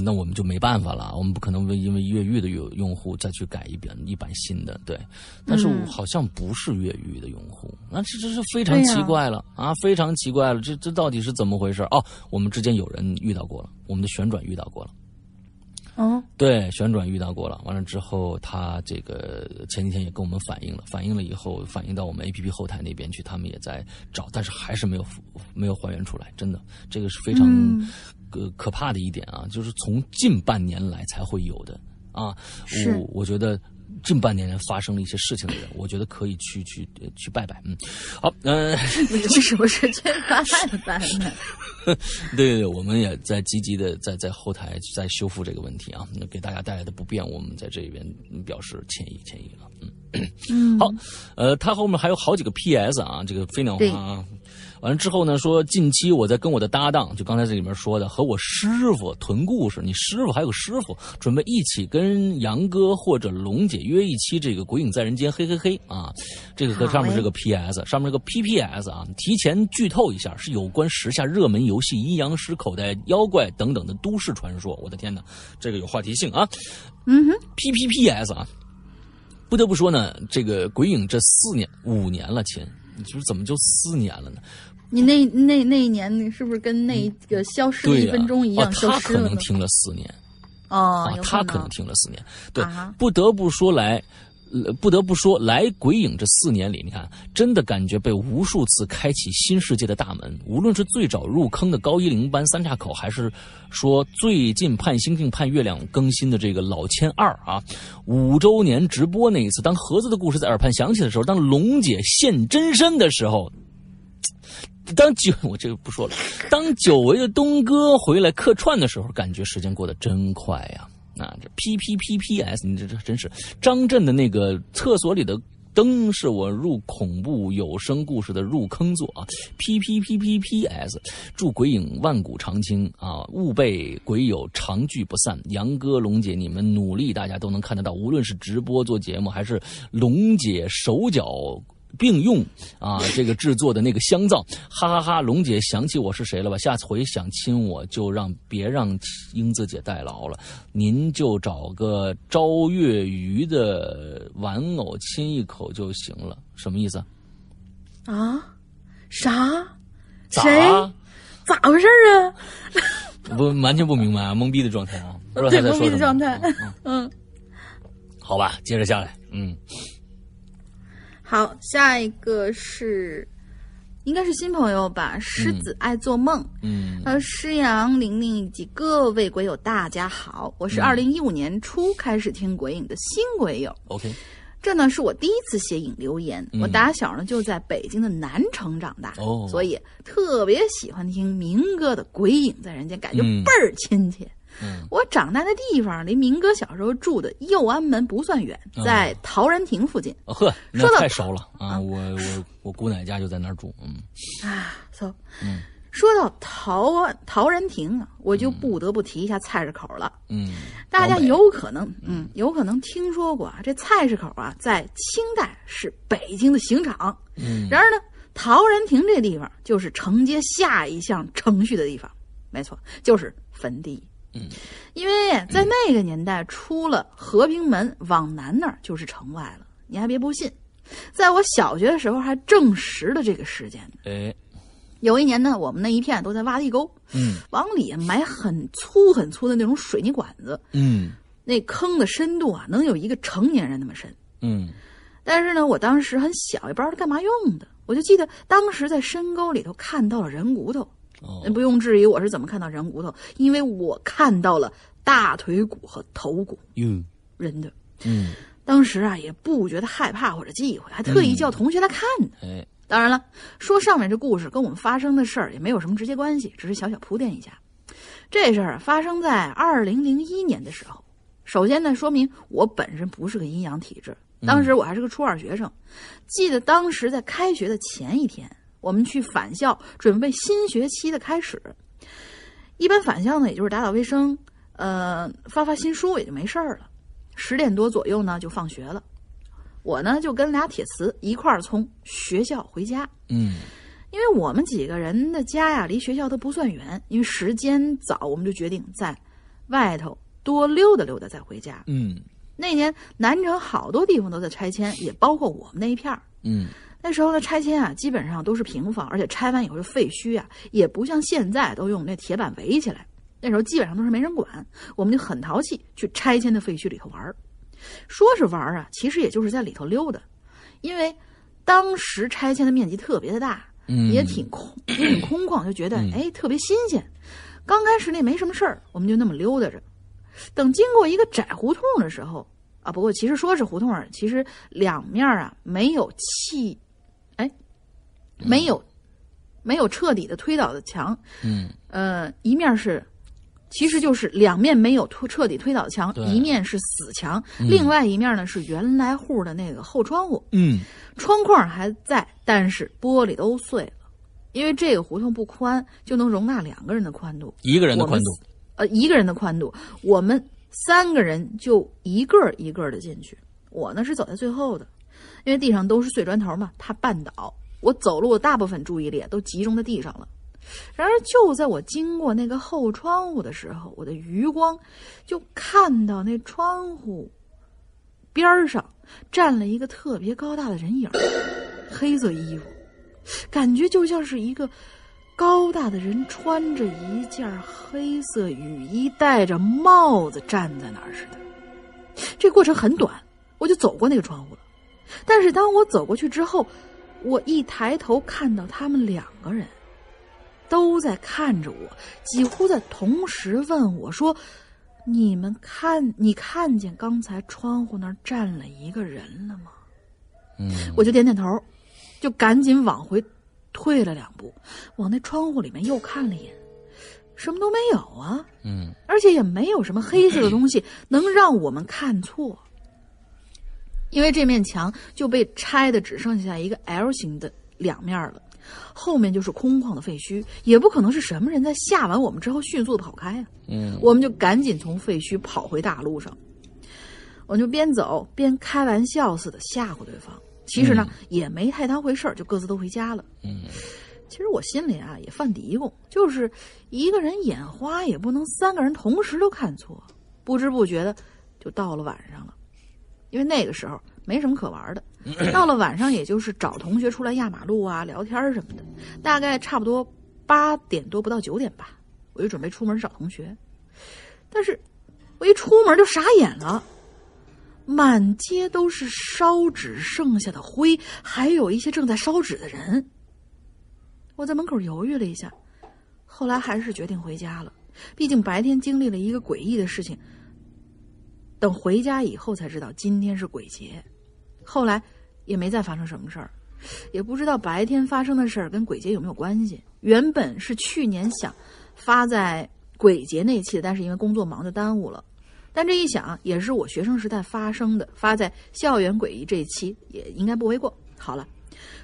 那我们就没办法了，我们不可能因为越狱的用户再去改一版新的，对。但是好像不是越狱的用户，那这是非常奇怪了啊，非常奇怪了，这到底是怎么回事？哦，我们之间有人遇到过了，我们的旋转遇到过了。对，旋转遇到过了，完了之后他这个前几天也跟我们反映了以后，反映到我们 APP 后台那边去，他们也在找，但是还是没有还原出来，真的这个是非常可怕的一点啊，就是从近半年来才会有的啊。我觉得近半年发生了一些事情的人，我觉得可以去拜拜。好，这什么事情拜呢？对，我们也在积极的在后台在修复这个问题啊，给大家带来的不便，我们在这边表示歉意啊。好，他后面还有好几个 PS 啊，这个飞鸟花啊。完了之后呢，说近期我在跟我的搭档，就刚才这里面说的，和我师傅囤故事，你师傅还有师傅，准备一起跟杨哥或者龙姐约一期这个《鬼影在人间》，嘿嘿嘿啊！这个和上面是个 PS， 上面这个 PPS 啊，提前剧透一下，是有关时下热门游戏、阴阳师、口袋妖怪等等的都市传说。我的天哪，这个有话题性啊！PPPS 啊，不得不说呢，这个《鬼影》这4年5年了，亲，你就是怎么就4年了呢？你那一年，你是不是跟那个消失一分钟一样消失了？他可能停了4年，他可能停了4年。对，不得不说来鬼影这4年里，你看，真的感觉被无数次开启新世界的大门。无论是最早入坑的高108三岔口，还是说最近盼星星盼月亮更新的这个老千2啊，5周年直播那一次，当盒子的故事在耳畔响起的时候，当龙姐现真身的时候。我这个不说了。当久违的东哥回来客串的时候，感觉时间过得真快呀！啊，这 PPPPS， 你这真是张震的那个厕所里的灯，是我入恐怖有声故事的入坑作啊。PPPPPS， 祝鬼影万古长青啊！勿被鬼友长聚不散。杨哥、龙姐，你们努力，大家都能看得到。无论是直播做节目，还是龙姐手脚。并用啊，这个制作的那个香皂，哈哈！龙姐想起我是谁了吧？下次回想亲我就别让英子姐代劳了，您就找个招月鱼的玩偶亲一口就行了。什么意思啊？啥？谁？咋回事啊？不，完全不明白啊，懵逼的状态啊！对，懵逼的状态。好吧，接着下来，好，下一个是，应该是新朋友吧？狮子爱做梦，诗阳、玲玲以及各位鬼友，大家好，我是2015年初开始听鬼影的新鬼友。OK， 这呢是我第一次写影留言。我打小呢就在北京的南城长大，所以特别喜欢听明哥的《鬼影在人间》，感觉倍儿亲切。我长大的地方离民哥小时候住的右安门不算远，在陶然亭附近。呵，那太熟了啊！我姑奶家就在那儿住。说到陶然亭啊，我就不得不提一下菜市口了。大家有可能听说过啊，这菜市口啊，在清代是北京的刑场。然而呢，陶然亭这地方就是承接下一项程序的地方，没错，就是坟地。因为在那个年代，出了和平门往南那儿就是城外了。你还别不信，在我小学的时候还证实了这个事件呢。有一年呢，我们那一片都在挖地沟，往里埋很粗的那种水泥管子，那坑的深度啊，能有一个成年人那么深，但是呢，我当时很小，也不知道它干嘛用的，我就记得当时在深沟里头看到了人骨头，不用质疑我是怎么看到人骨头，因为我看到了大腿骨和头骨，人的，当时啊也不觉得害怕或者忌讳，还特意叫同学来看的。当然了，说上面这故事跟我们发生的事儿也没有什么直接关系，只是小小铺垫一下。这事儿发生在2001年的时候。首先呢，说明我本身不是个阴阳体质，当时我还是个初二学生。记得当时在开学的前一天，我们去返校准备新学期的开始。一般返校呢，也就是打扫卫生，发新书也就没事儿了。10点多左右呢，就放学了。我呢就跟俩铁磁一块儿从学校回家，因为我们几个人的家呀离学校都不算远，因为时间早，我们就决定在外头多溜达溜达再回家。那年南城好多地方都在拆迁，也包括我们那一片儿。那时候的拆迁啊，基本上都是平房，而且拆完以后的废墟啊，也不像现在都用那铁板围起来，那时候基本上都是没人管，我们就很淘气，去拆迁的废墟里头玩儿。说是玩啊，其实也就是在里头溜达，因为当时拆迁的面积特别的大，也挺空旷，就觉得特别新鲜。刚开始那没什么事儿，我们就那么溜达着。等经过一个窄胡同的时候啊，不过其实说是胡同，其实两面啊没有彻底的推倒的墙，一面是。其实就是两面没有彻底推倒墙，一面是死墙，另外一面呢是原来户的那个后窗户，窗框还在，但是玻璃都碎了。因为这个胡同不宽，就能容纳2个人的宽度，一个人的宽度，我们3个人就一个一个的进去。我呢是走在最后的，因为地上都是碎砖头嘛，怕绊倒，我走路的大部分注意力都集中在地上了。然而就在我经过那个后窗户的时候，我的余光就看到那窗户边上站了一个特别高大的人影，黑色衣服，感觉就像是一个高大的人穿着一件黑色雨衣，戴着帽子站在那儿似的。这过程很短，我就走过那个窗户了，但是当我走过去之后，我一抬头看到他们2个人都在看着我，几乎在同时问我说：“你看见刚才窗户那儿站了一个人了吗？”我就点点头，就赶紧往回退了2步，往那窗户里面又看了一眼，什么都没有啊，而且也没有什么黑色的东西能让我们看错，因为这面墙就被拆的只剩下一个 L 型的两面了。后面就是空旷的废墟，也不可能是什么人在吓完我们之后迅速的跑开啊。我们就赶紧从废墟跑回大路上，我就边走边开玩笑似的吓唬对方。其实呢，也没太当回事儿，就各自都回家了。其实我心里啊也犯嘀咕，就是一个人眼花也不能3个人同时都看错。不知不觉的就到了晚上了，因为那个时候没什么可玩的。到了晚上，也就是找同学出来压马路啊、聊天什么的，大概差不多8点多不到9点吧，我就准备出门找同学。但是我一出门就傻眼了，满街都是烧纸剩下的灰，还有一些正在烧纸的人。我在门口犹豫了一下，后来还是决定回家了，毕竟白天经历了一个诡异的事情，等回家以后才知道今天是鬼节。后来也没再发生什么事儿，也不知道白天发生的事儿跟鬼节有没有关系。原本是去年想发在鬼节那期的，但是因为工作忙就耽误了。但这一想也是我学生时代发生的，发在校园诡异这一期也应该不为过。好了，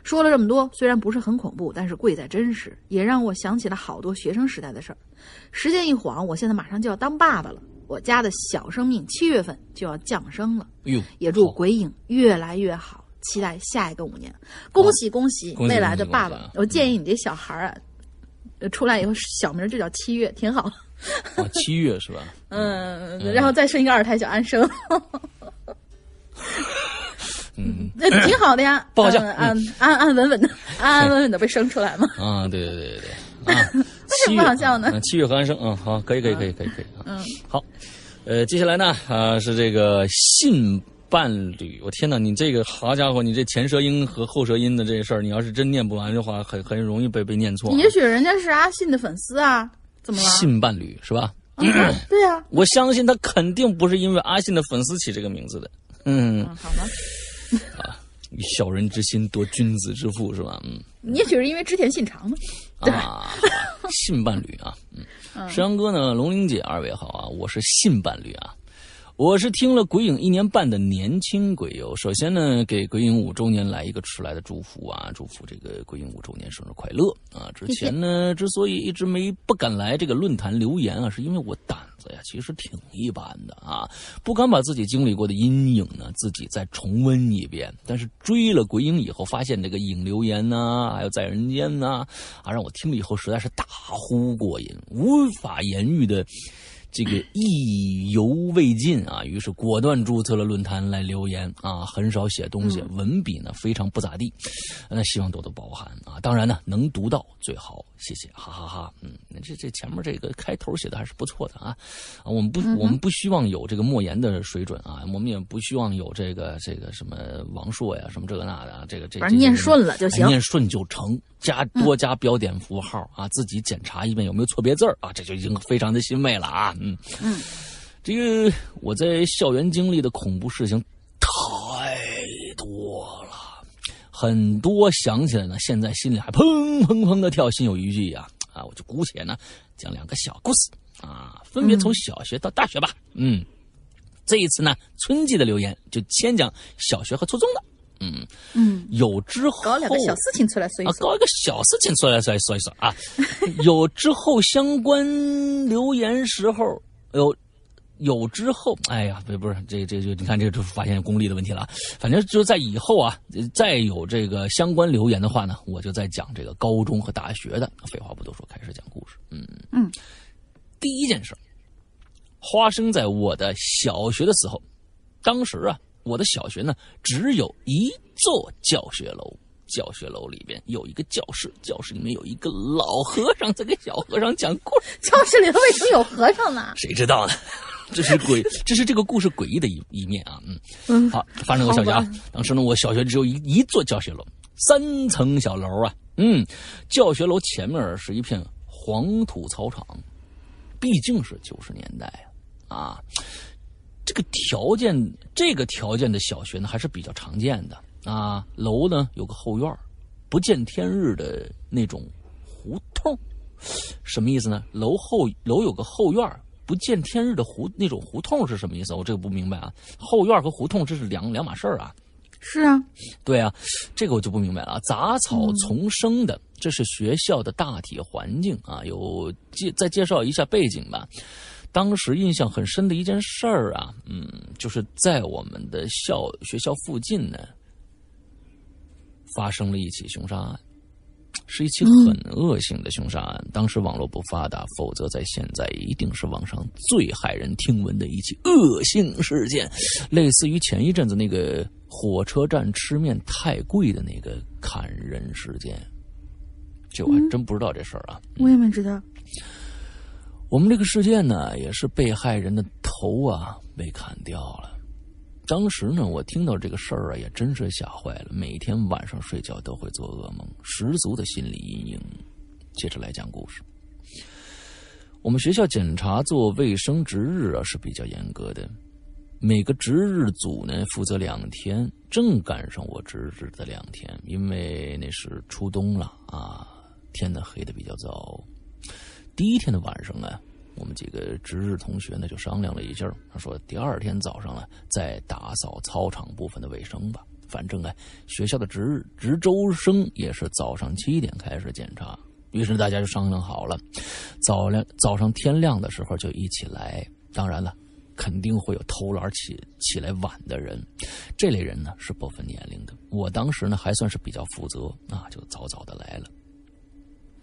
说了这么多，虽然不是很恐怖，但是贵在真实，也让我想起了好多学生时代的事儿。时间一晃，我现在马上就要当爸爸了，我家的小生命7月份就要降生了。也祝鬼影越来越好，期待下一个5年。恭喜恭喜未来的爸爸！我建议你这小孩啊，出来以后小名就叫7月，挺好。哦，7月是吧？嗯，然后再生一个2胎小安生。嗯，那挺好的呀，不好笑，安安稳稳的被生出来嘛。啊，对，啊，为什么不好笑呢？7月和安生，嗯，好，可以，嗯，好，接下来呢，是这个性伴侣，我天哪，你这个好家伙，你这前舌音和后舌音的这事儿，你要是真念不完的话，很容易被念错。也许人家是阿信的粉丝啊，怎么了？性伴侣是吧？对啊，我相信他肯定不是因为阿信的粉丝起这个名字的。嗯，好吧。啊，小人之心夺君子之腹是吧？嗯，也许是因为之前信长呢。啊，信伴侣啊，嗯，石阳哥呢，龙玲姐2位好啊，我是信伴侣啊，我是听了鬼影1年半的年轻鬼友。首先呢，给鬼影5周年来一个迟来的祝福啊，祝福这个鬼影5周年生日快乐啊！之前呢，之所以一直不敢来这个论坛留言啊，是因为我胆子呀，其实挺一般的啊，不敢把自己经历过的阴影呢，自己再重温一遍。但是追了鬼影以后，发现这个影留言呐，还有在人间呐，啊，让我听了以后实在是大呼过瘾，无法言喻的。这个意犹未尽啊，于是果断注册了论坛来留言啊，很少写东西，文笔呢非常不咋地，那希望多多包涵啊。当然呢，能读到最好，谢谢，哈。嗯，这前面这个开头写的还是不错的啊。我们不希望有这个莫言的水准啊，我们也不希望有这个什么王朔呀，什么这个那的啊，这反正念顺了就行，念顺就成，多加标点符号啊，自己检查一遍有没有错别字啊，这就已经非常的欣慰了啊。嗯，这个我在校园经历的恐怖事情太多了，很多想起来呢，现在心里还砰砰砰的跳，心有余悸啊！我就姑且呢讲2个小故事啊，分别从小学到大学吧。嗯，这一次呢，春季的留言就先讲小学和初中的。嗯，有之后搞2个小事情出来说一说，搞一个小事情出来说一说啊。有之后相关留言时候有之后，哎呀，不是这就你看，这就发现功力的问题了。反正就在以后啊，再有这个相关留言的话呢，我就再讲这个高中和大学的。废话不多说，开始讲故事。嗯，第一件事发生在我的小学的时候，当时啊。我的小学呢，只有一座教学楼里边有一个教室，教室里面有一个老和尚在给小和尚讲故事。教室里头为什么有和尚呢？谁知道呢？这是这个故事诡异的一面啊。嗯，好，发生我小学啊，当时呢，我小学只有一座教学楼，3层小楼啊。嗯，教学楼前面是一片黄土草场，毕竟是90年代啊。这个条件的小学呢，还是比较常见的啊。楼呢有个后院，不见天日的那种胡同，什么意思呢？楼有个后院，不见天日的那种胡同是什么意思？我这个不明白啊。后院和胡同这是两码事儿啊。是啊，对啊，这个我就不明白了。杂草丛生的，这是学校的大体环境啊。再介绍一下背景吧。当时印象很深的一件事儿啊，就是在我们的学校附近呢，发生了一起凶杀案，是一起很恶性的凶杀案。当时网络不发达，否则在现在一定是网上最骇人听闻的一起恶性事件，类似于前一阵子那个火车站吃面太贵的那个砍人事件。这我还真不知道这事儿啊。我也没知道。我们这个事件呢，也是被害人的头啊被砍掉了。当时呢，我听到这个事儿啊，也真是吓坏了，每天晚上睡觉都会做噩梦，十足的心理阴影。接着来讲故事。我们学校检查做卫生值日啊是比较严格的，每个值日组呢负责2天，正赶上我值日的2天，因为那是初冬了啊，天呢黑的比较早。第一天的晚上啊，我们几个值日同学呢就商量了一下，他说第二天早上呢再打扫操场部分的卫生吧。反正啊，学校的值周生也是早上7点开始检查。于是大家就商量好了，早上天亮的时候就一起来。当然了，肯定会有偷懒起来晚的人，这类人呢是不分年龄的。我当时呢还算是比较负责啊，就早早的来了。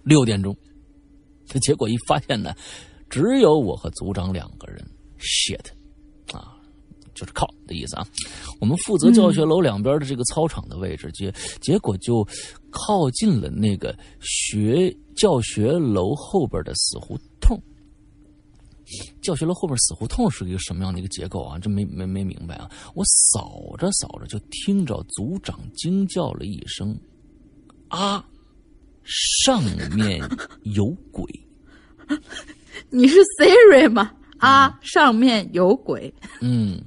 6点钟，这结果一发现呢，只有我和组长2个人。shit， 啊，就是靠的意思啊。我们负责教学楼两边的这个操场的位置，结果就靠近了那个教学楼后边的死胡同。教学楼后边死胡同是一个什么样的一个结构啊？这没明白啊！我扫着就听着组长惊叫了一声：“啊，上面有鬼！”你是 Siri 吗？啊，上面有鬼！嗯，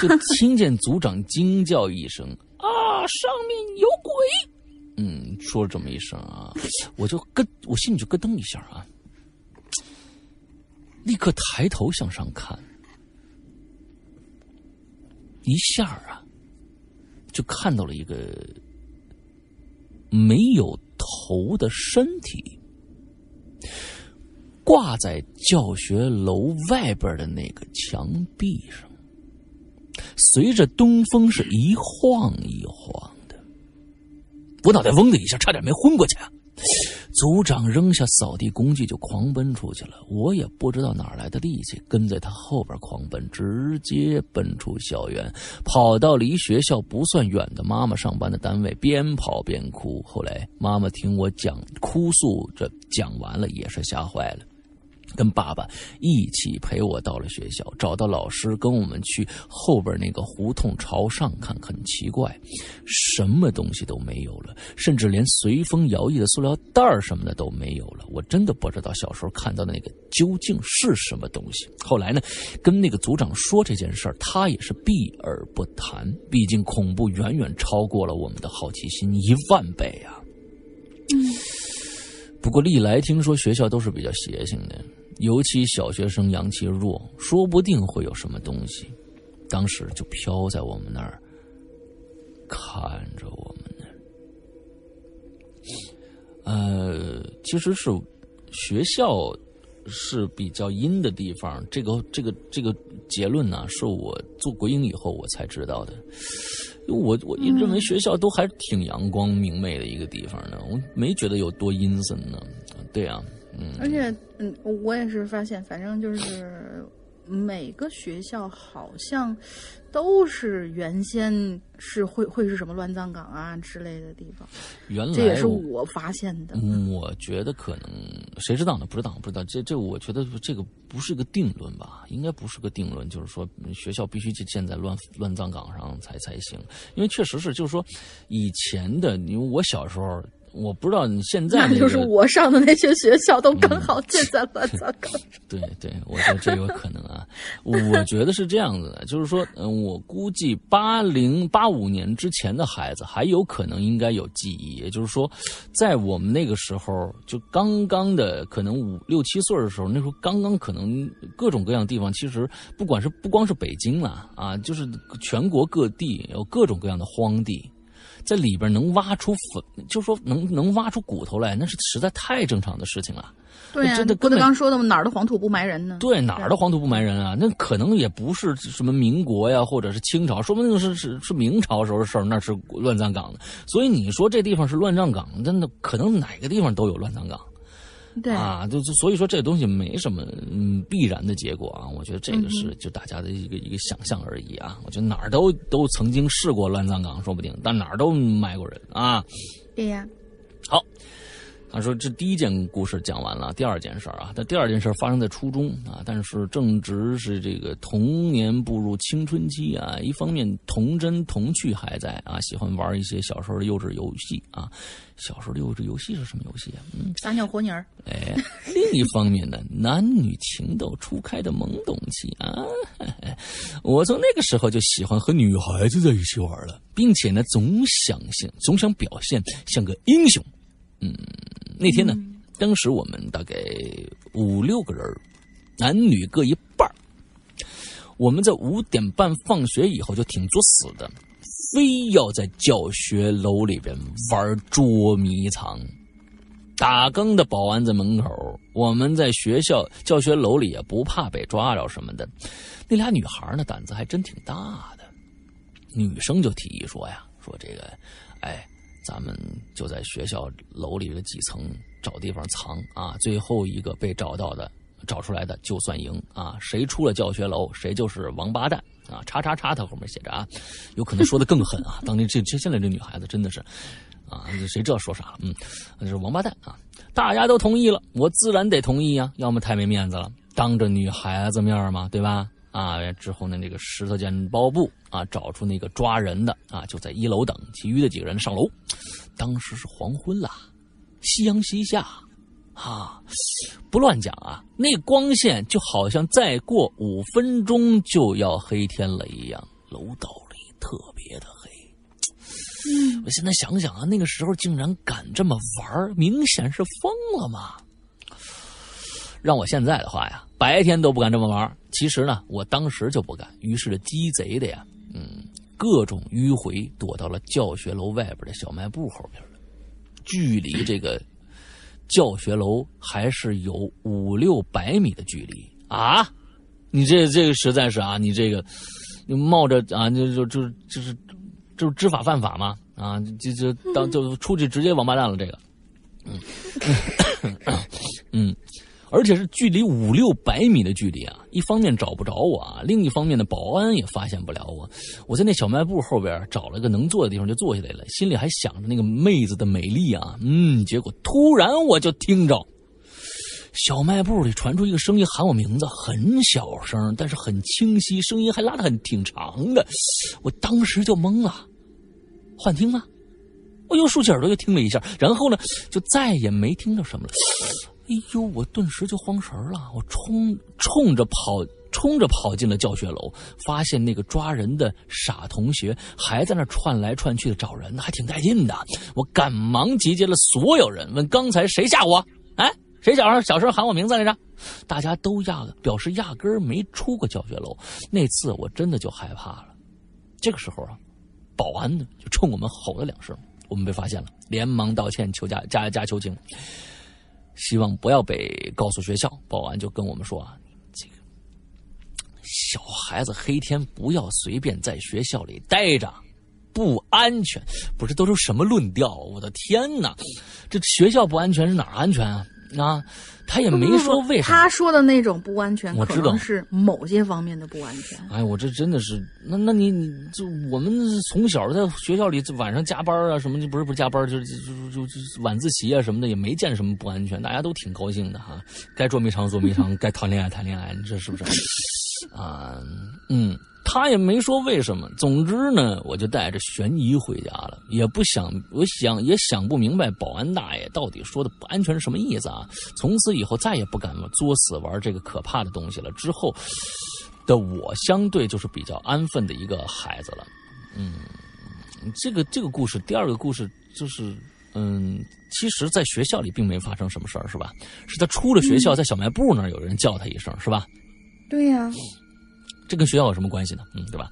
就听见组长惊叫一声：“啊，上面有鬼！”嗯，说了这么一声啊，我心里就咯噔一下啊。立刻抬头向上看，一下啊，就看到了一个没有头的身体，挂在教学楼外边的那个墙壁上，随着东风是一晃一晃的。我脑袋嗡的一下，差点没昏过去啊。组长扔下扫地工具就狂奔出去了，我也不知道哪来的力气，跟在他后边狂奔，直接奔出校园，跑到离学校不算远的妈妈上班的单位，边跑边哭。后来妈妈听我哭诉着讲完了，也是吓坏了，跟爸爸一起陪我到了学校，找到老师跟我们去后边那个胡同朝上看，很奇怪，什么东西都没有了，甚至连随风摇曳的塑料袋什么的都没有了。我真的不知道小时候看到的那个究竟是什么东西。后来呢，跟那个组长说这件事儿，他也是避而不谈，毕竟恐怖远远超过了我们的好奇心10000倍啊。不过历来听说学校都是比较邪性的，尤其小学生阳气弱，说不定会有什么东西。当时就飘在我们那儿，看着我们呢。其实是学校是比较阴的地方，这个结论呢、啊，是我做鬼影以后我才知道的。我一直认为学校都还挺阳光明媚的一个地方呢，我没觉得有多阴森呢。对啊。嗯，而且我也是发现，反正就是每个学校好像都是原先是会是什么乱葬岗啊之类的地方，原来这也是我发现的。我觉得可能谁知道呢？不知道，这我觉得这个不是个定论吧，应该不是个定论，就是说学校必须建在乱葬岗上才行，因为确实是，就是说以前的，因为我小时候。我不知道你现在、那个、那就是我上的那些学校都刚好建在乱葬岗。对，我觉得这有可能啊。我觉得是这样子的，就是说，我估计85年之前的孩子还有可能应该有记忆，也就是说，在我们那个时候就刚刚的可能5、6、7岁的时候，那时候刚刚可能各种各样的地方，其实不光是北京了啊，就是全国各地有各种各样的荒地。在里边能挖出粉，就说能挖出骨头来，那是实在太正常的事情了。对呀、啊，郭德纲说的哪儿的黄土不埋人呢？对，哪儿的黄土不埋人啊？那可能也不是什么民国呀，或者是清朝，说不定是明朝时候的事儿，那是乱葬岗的。所以你说这地方是乱葬岗，真的可能哪个地方都有乱葬岗。对啊，就所以说这东西没什么必然的结果啊，我觉得这个是就大家的一个想象而已啊。我觉得哪儿都曾经试过乱葬岗，说不定，但哪儿都埋过人啊。对呀。好，他说这第一件故事讲完了，第二件事啊，但第二件事发生在初中啊，但是正值是这个童年步入青春期啊，一方面童真童趣还在啊，喜欢玩一些小时候的幼稚游戏啊。小时候的幼稚游戏是什么游戏啊？撒尿和泥儿。哎，另一方面呢，男女情窦初开的懵懂期啊，我从那个时候就喜欢和女孩子在一起玩了，并且呢，总想表现像个英雄。那天呢，当时我们大概5、6个人男女各一半。我们在5点半放学以后就挺作死的，非要在教学楼里边玩捉迷藏。打更的保安在门口，我们在学校教学楼里也不怕被抓着什么的。那俩女孩呢，胆子还真挺大的。女生就提议说呀，说这个，哎，咱们就在学校楼里的几层找地方藏啊，最后一个被找到的、找出来的就算赢啊！谁出了教学楼，谁就是王八蛋啊！叉叉叉，他后面写着啊，有可能说的更狠啊！当年现在这女孩子真的是。啊，谁知道说啥了？嗯，就是王八蛋啊！大家都同意了，我自然得同意啊，要么太没面子了，当着女孩子面嘛，对吧？啊，之后呢，那个石头剪刀布啊，找出那个抓人的啊，就在1楼等，其余的几个人上楼。当时是黄昏了，夕阳西下啊，不乱讲啊，那光线就好像再过5分钟就要黑天了一样，楼道里特别的黑。我现在想想啊，那个时候竟然敢这么玩，明显是疯了嘛！让我现在的话呀，白天都不敢这么玩。其实呢，我当时就不敢，于是鸡贼的呀，各种迂回躲到了教学楼外边的小卖部后边了。距离这个教学楼还是有500-600米的距离啊！你这个实在是啊，你这个你冒着啊，就是。就是知法犯法嘛，啊，就出去直接王八蛋了，这个，而且是距离500-600米的距离啊，一方面找不着我啊，另一方面的保安也发现不了我。我在那小卖部后边找了个能坐的地方就坐下来了，心里还想着那个妹子的美丽啊，结果突然我就听着小卖部里传出一个声音喊我名字，很小声，但是很清晰，声音还拉得挺长的，我当时就懵了。幻听吗？我又竖起耳朵就听了一下，然后呢，就再也没听到什么了。哎呦，我顿时就慌神了，我冲着跑进了教学楼，发现那个抓人的傻同学还在那串来串去的找人，还挺带劲的。我赶忙集结了所有人，问刚才谁吓我？哎，谁小声喊我名字来着？大家都表示压根儿没出过教学楼。那次我真的就害怕了。这个时候啊，保安呢就冲我们吼了2声，我们被发现了，连忙道歉求加求情，希望不要被告诉学校。保安就跟我们说啊，这个小孩子黑天不要随便在学校里待着，不安全。不是都是什么论调？我的天哪，这学校不安全是哪儿安全啊？啊，他也没说为什么。他说的那种不安全，我知道是某些方面的不安全。哎，我这真的是，那你就我们从小在学校里晚上加班啊什么，不是加班，就晚自习啊什么的，也没见什么不安全，大家都挺高兴的哈、啊。该捉迷藏捉迷藏，该谈恋爱谈恋爱，你这是不是？啊，他也没说为什么。总之呢，我就带着悬疑回家了，也不想，也想不明白保安大爷到底说的不安全是什么意思啊！从此以后再也不敢作死玩这个可怕的东西了。之后的我相对就是比较安分的一个孩子了。这个故事，第二个故事就是。其实在学校里并没发生什么事儿，是吧？是他出了学校，在小卖部那儿有人叫他一声，是吧？对呀、啊。这跟学校有什么关系呢？对吧？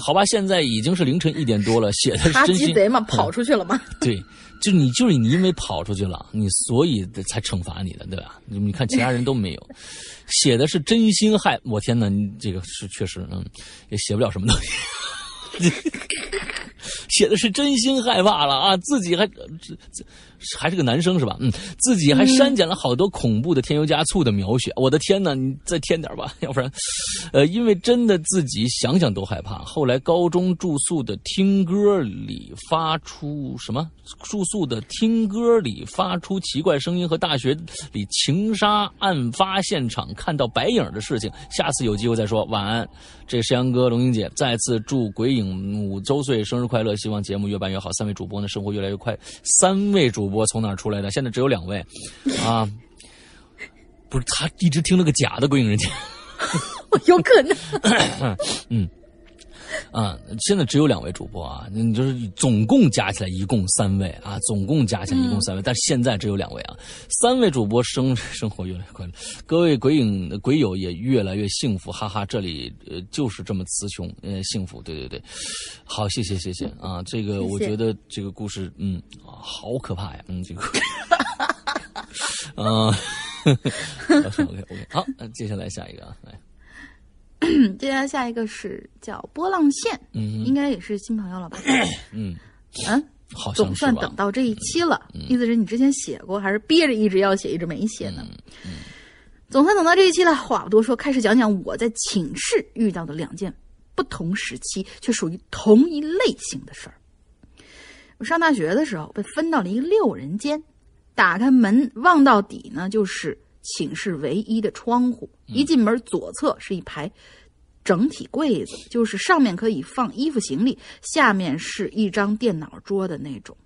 好吧，现在已经是凌晨1点多了，写的是真心。他鸡贼嘛，跑出去了嘛。对，就是你因为跑出去了，你所以才惩罚你的，对吧？你看其他人都没有，写的是真心害。我天哪，你这个是确实，也写不了什么东西。写的是真心害怕了啊！自己还是个男生是吧？自己还删减了好多恐怖的添油加醋的描写。我的天哪，你再添点吧，要不然，因为真的自己想想都害怕。后来高中住宿的听歌里发出什么？住宿的听歌里发出奇怪声音和大学里情杀案发现场看到白影的事情，下次有机会再说。晚安，这是阳哥、龙英姐，再次祝鬼影5周岁生日快乐，希望节目越办越好。3位主播呢，生活越来越快。3位主播从哪儿出来的？现在只有2位，啊，不是他一直听了个假的《鬼影人间》，有可能。啊，现在只有2位主播啊，你就是总共加起来一共3位啊，总共加起来一共3位，但是现在只有2位啊，3位主播生活越来越快乐，各位鬼友也越来越幸福，哈哈，这里就是这么词穷，幸福，对对对，好，谢谢啊，这个我觉得这个故事，嗯，好可怕呀，嗯，这个，啊，OK，好，接下来下一个啊，来。接下来下一个是叫波浪线，嗯，应该也是新朋友了吧？嗯嗯，好像是吧，总算等到这一期了。意思是你之前写过，还是憋着一直要写，一直没写呢？总算等到这一期了。话不多说，开始讲讲我在寝室遇到的2件不同时期却属于同一类型的事儿。我上大学的时候被分到了一个6人间，打开门望到底呢，就是寝室唯一的窗户，一进门左侧是一排整体柜子，就是上面可以放衣服行李，下面是一张电脑桌的那种，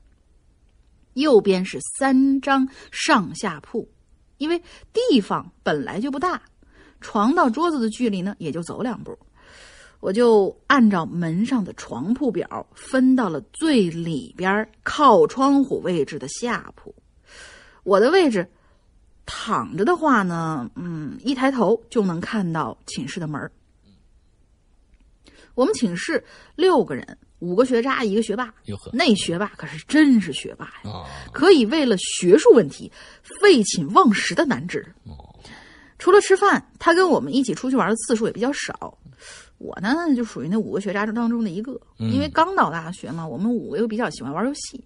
右边是3张上下铺，因为地方本来就不大，床到桌子的距离呢也就走2步，我就按照门上的床铺表分到了最里边靠窗户位置的下铺。我的位置躺着的话呢，嗯，一抬头就能看到寝室的门。我们寝室6个人，5个学渣，1个学霸。那学霸可是真是学霸呀，哦，可以为了学术问题废寝忘食的难治。哦，除了吃饭，他跟我们一起出去玩的次数也比较少。我呢就属于那5个学渣当中的一个，因为刚到大学嘛，我们5个又比较喜欢玩游戏。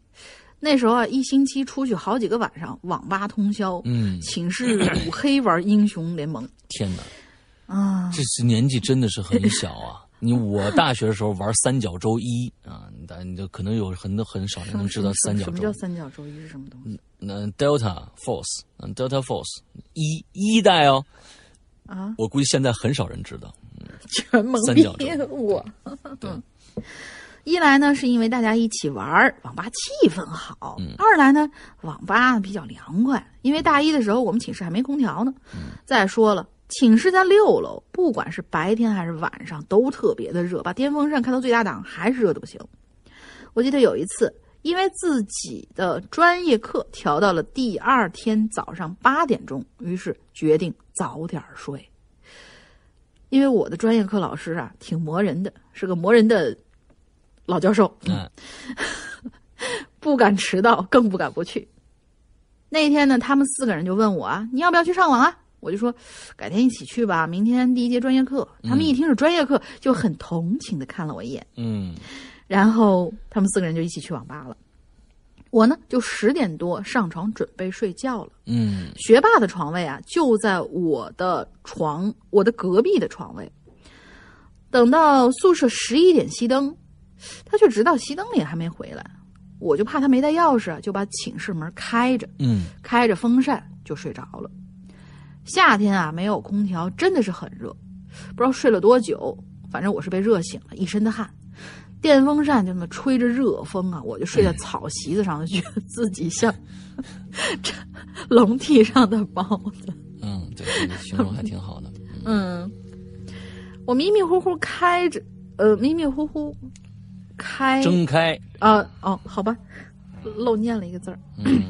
那时候啊，一星期出去好几个晚上，网吧通宵，嗯，寝室五黑玩英雄联盟。天哪，啊，这是年纪真的是很小啊！我大学的时候玩三角洲一啊，你就可能有很少人能知道三角洲。什么叫三角洲一是什么东西？那 Delta Force 一代哦。啊，我估计现在很少人知道。全蒙蔽我。对。一来呢是因为大家一起玩，网吧气氛好，二来呢网吧比较凉快，因为大一的时候我们寝室还没空调呢，再说了寝室在6楼，不管是白天还是晚上都特别的热，把电风扇开到最大档还是热的不行。我记得有一次因为自己的专业课调到了第2天早上8点钟，于是决定早点睡，因为我的专业课老师啊挺磨人的，是个磨人的老教授，嗯，不敢迟到，更不敢不去。那天呢，他们4个人就问我啊，你要不要去上网啊？我就说改天一起去吧，明天第一节专业课。他们一听是专业课，就很同情的看了我一眼，嗯，然后他们4个人就一起去网吧了。我呢，就10点多上床准备睡觉了，嗯，学霸的床位啊，就在我的隔壁的床位。等到宿舍11点熄灯。他却直到熄灯了也还没回来，我就怕他没带钥匙，就把寝室门开着，嗯，开着风扇就睡着了。夏天啊，没有空调，真的是很热，不知道睡了多久，反正我是被热醒了，一身的汗。电风扇就那么吹着热风啊，我就睡在草席子上，就觉得自己像笼屉上的包子。嗯，对，形容还挺好的。嗯，我迷迷糊糊开啊，哦，好吧，漏念了一个字儿。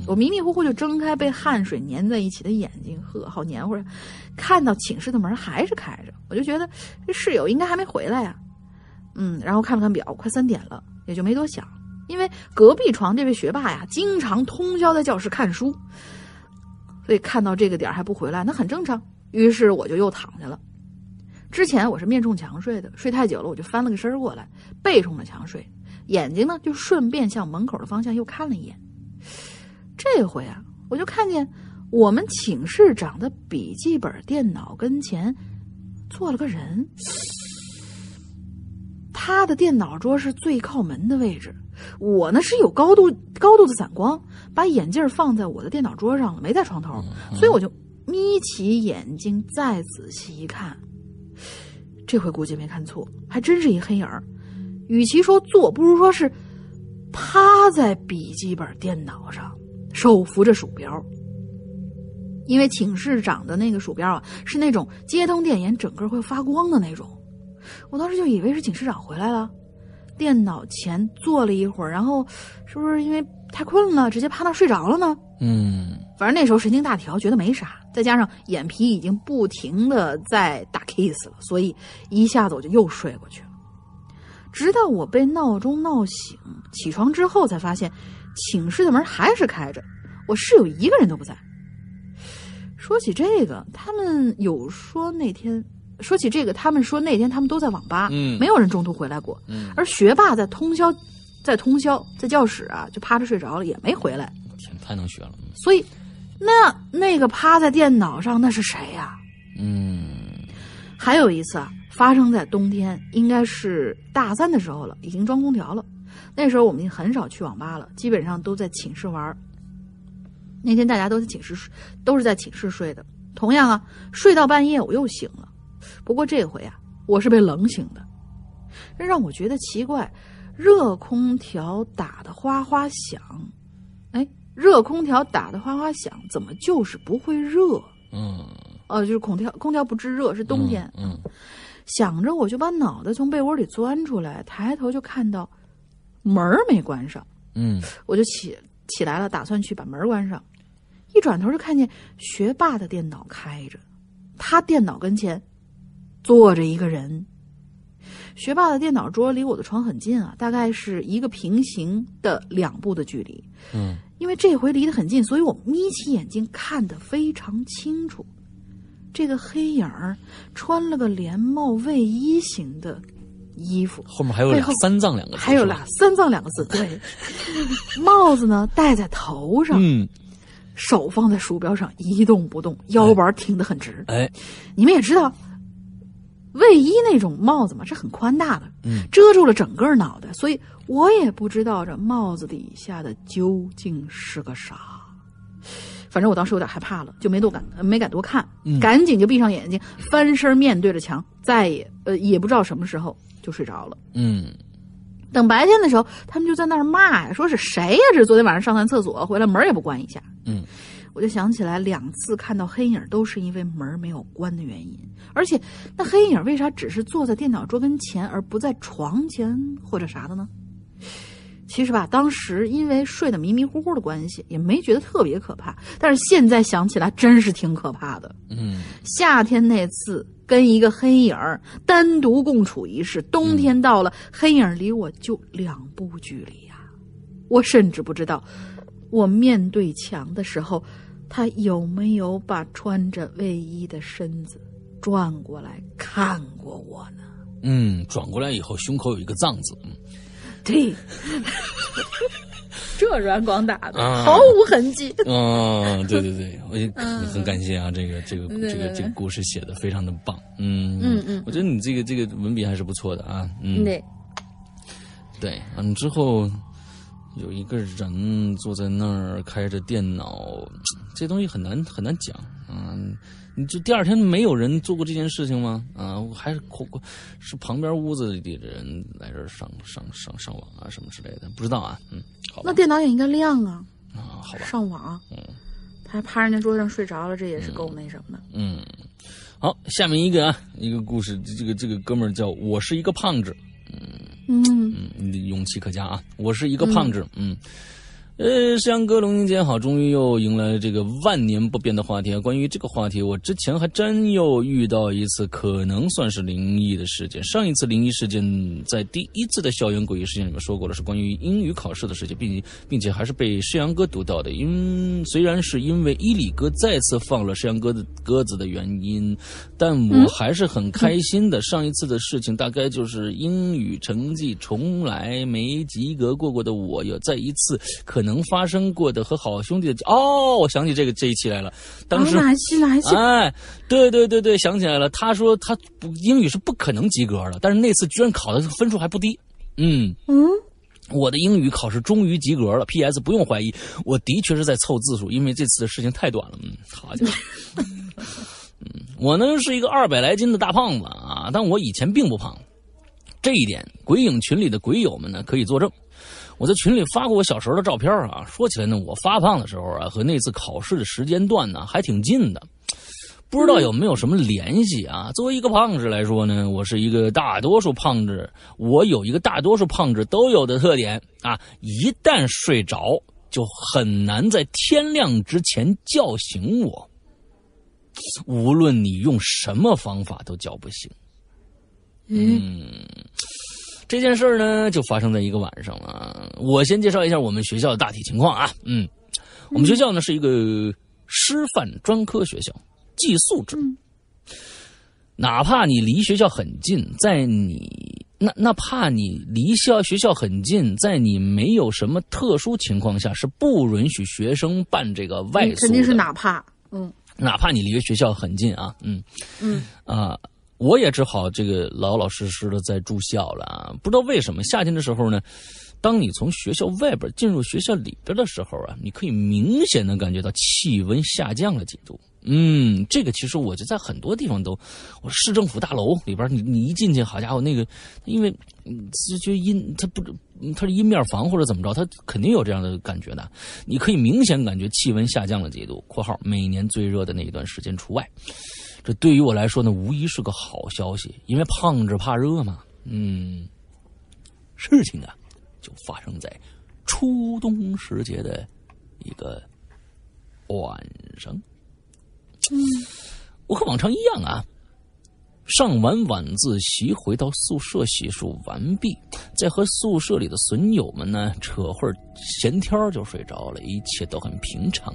我迷迷糊糊就睁开被汗水粘在一起的眼睛，呵，好黏糊呀！看到寝室的门还是开着，我就觉得这室友应该还没回来呀。嗯，然后看了看表，快3点了，也就没多想，因为隔壁床这位学霸呀，经常通宵在教室看书，所以看到这个点还不回来，那很正常。于是我就又躺下了。之前我是面冲墙睡的，睡太久了我就翻了个身过来，背冲着墙睡，眼睛呢就顺便向门口的方向又看了一眼。这回啊，我就看见我们寝室长的笔记本电脑跟前坐了个人，他的电脑桌是最靠门的位置，我呢是有高度的散光，把眼镜放在我的电脑桌上了，没在床头，所以我就眯起眼睛再仔细一看。这回估计没看错，还真是一黑影儿。与其说坐，不如说是趴在笔记本电脑上，手扶着鼠标。因为寝室长的那个鼠标啊，是那种接通电源整个会发光的那种，我当时就以为是警视长回来了，电脑前坐了一会儿，然后是不是因为太困了，直接趴那睡着了呢？嗯，反正那时候神经大条，觉得没啥，再加上眼皮已经不停的在打 kiss 了，所以一下子我就又睡过去了。直到我被闹钟闹醒，起床之后才发现寝室的门还是开着，我室友一个人都不在。说起这个，他们说那天他们都在网吧，没有人中途回来过。而学霸在教室啊就趴着睡着了，也没回来。天，太能学了。所以，那个趴在电脑上那是谁呀？嗯。还有一次啊，发生在冬天，应该是大三的时候了，已经装空调了。那时候我们很少去网吧了，基本上都在寝室玩。那天大家都是在寝室睡的。同样啊，睡到半夜我又醒了，不过这回啊，我是被冷醒的。这让我觉得奇怪，热空调打得哗哗响，怎么就是不会热？就是空调不制热，是冬天。想着我就把脑袋从被窝里钻出来，抬头就看到门没关上。我就起来了，打算去把门关上，一转头就看见学霸的电脑开着，他电脑跟前坐着一个人。学霸的电脑桌离我的床很近啊，大概是一个平行的2步的距离。因为这回离得很近，所以我眯起眼睛看得非常清楚，这个黑影儿穿了个连帽卫衣型的衣服，后面还有三藏两个字，对。帽子呢戴在头上，手放在鼠标上一动不动，腰板挺得很直。你们也知道卫衣那种帽子嘛，是很宽大的，遮住了整个脑袋，所以我也不知道这帽子底下的究竟是个啥。反正我当时有点害怕了，就没敢多看，赶紧就闭上眼睛，翻身面对着墙，也不知道什么时候就睡着了。等白天的时候，他们就在那儿骂呀，说是谁呀？这昨天晚上上完厕所回来门也不关一下。我就想起来，2次看到黑影都是因为门没有关的原因，而且那黑影为啥只是坐在电脑桌跟前，而不在床前或者啥的呢？其实吧，当时因为睡得迷迷糊糊的关系，也没觉得特别可怕，但是现在想起来真是挺可怕的。夏天那次跟一个黑影单独共处一室，冬天到了，黑影离我就2步距离啊！我甚至不知道，我面对墙的时候，他有没有把穿着卫衣的身子转过来看过我呢？转过来以后，胸口有一个藏字。对，这软广打的，毫无痕迹。对对对，我也很感谢啊，这个故事写的非常的棒。我觉得你这个文笔还是不错的啊。对，之后有一个人坐在那儿开着电脑，这东西很难讲啊。你就第二天没有人做过这件事情吗？还是旁边屋子里的人来这儿上网啊什么之类的，不知道啊。好，那电脑也应该亮啊。好吧。上网，他还趴人家桌上睡着了，这也是够那什么的。好，下面一个故事，这个哥们儿叫我是一个胖子。你的勇气可嘉啊！我是一个胖子。石阳哥，龙英姐好，终于又迎来了这个万年不变的话题。关于这个话题，我之前还真又遇到一次，可能算是灵异的事件。上一次灵异事件在第一次的校园诡异事件里面说过了，是关于英语考试的事情，并且还是被石阳哥读到的。虽然是因为伊里哥再次放了石阳哥的鸽子的原因，但我还是很开心的。上一次的事情大概就是英语成绩从来没及格过的我，有再一次可能发生过的和好兄弟的我想起这一期来了，当时哪一期？对，想起来了。他说他英语是不可能及格的，但是那次居然考的分数还不低。我的英语考试终于及格了。P.S. 不用怀疑，我的确是在凑字数，因为这次的事情太短了。好家伙。我呢是一个200来斤的大胖子啊，但我以前并不胖，这一点鬼影群里的鬼友们呢可以作证。我在群里发过我小时候的照片啊。说起来呢，我发胖的时候啊，和那次考试的时间段呢还挺近的。不知道有没有什么联系啊？作为一个胖子来说呢，我有一个大多数胖子都有的特点啊，一旦睡着就很难在天亮之前叫醒我，无论你用什么方法都叫不醒。这件事呢就发生在一个晚上了。我先介绍一下我们学校的大体情况啊。我们学校呢是一个师范专科学校，寄宿制。哪怕你离学校很近，在你没有什么特殊情况下是不允许学生办这个外宿的。肯定是哪怕你离学校很近啊。我也只好这个老老实实的在住校了啊。不知道为什么夏天的时候呢，当你从学校外边进入学校里边的时候啊，你可以明显的感觉到气温下降了几度。这个其实我就在很多地方都，我市政府大楼里边，你一进去，好家伙，那个因为就阴，它是阴面房或者怎么着，它肯定有这样的感觉的。你可以明显感觉气温下降了几度（括号每年最热的那一段时间除外）。这对于我来说呢，无疑是个好消息，因为胖子怕热嘛。事情啊，就发生在初冬时节的一个晚上。我和往常一样啊，上完晚自习回到宿舍洗漱完毕，再和宿舍里的损友们呢扯会儿闲天就睡着了，一切都很平常。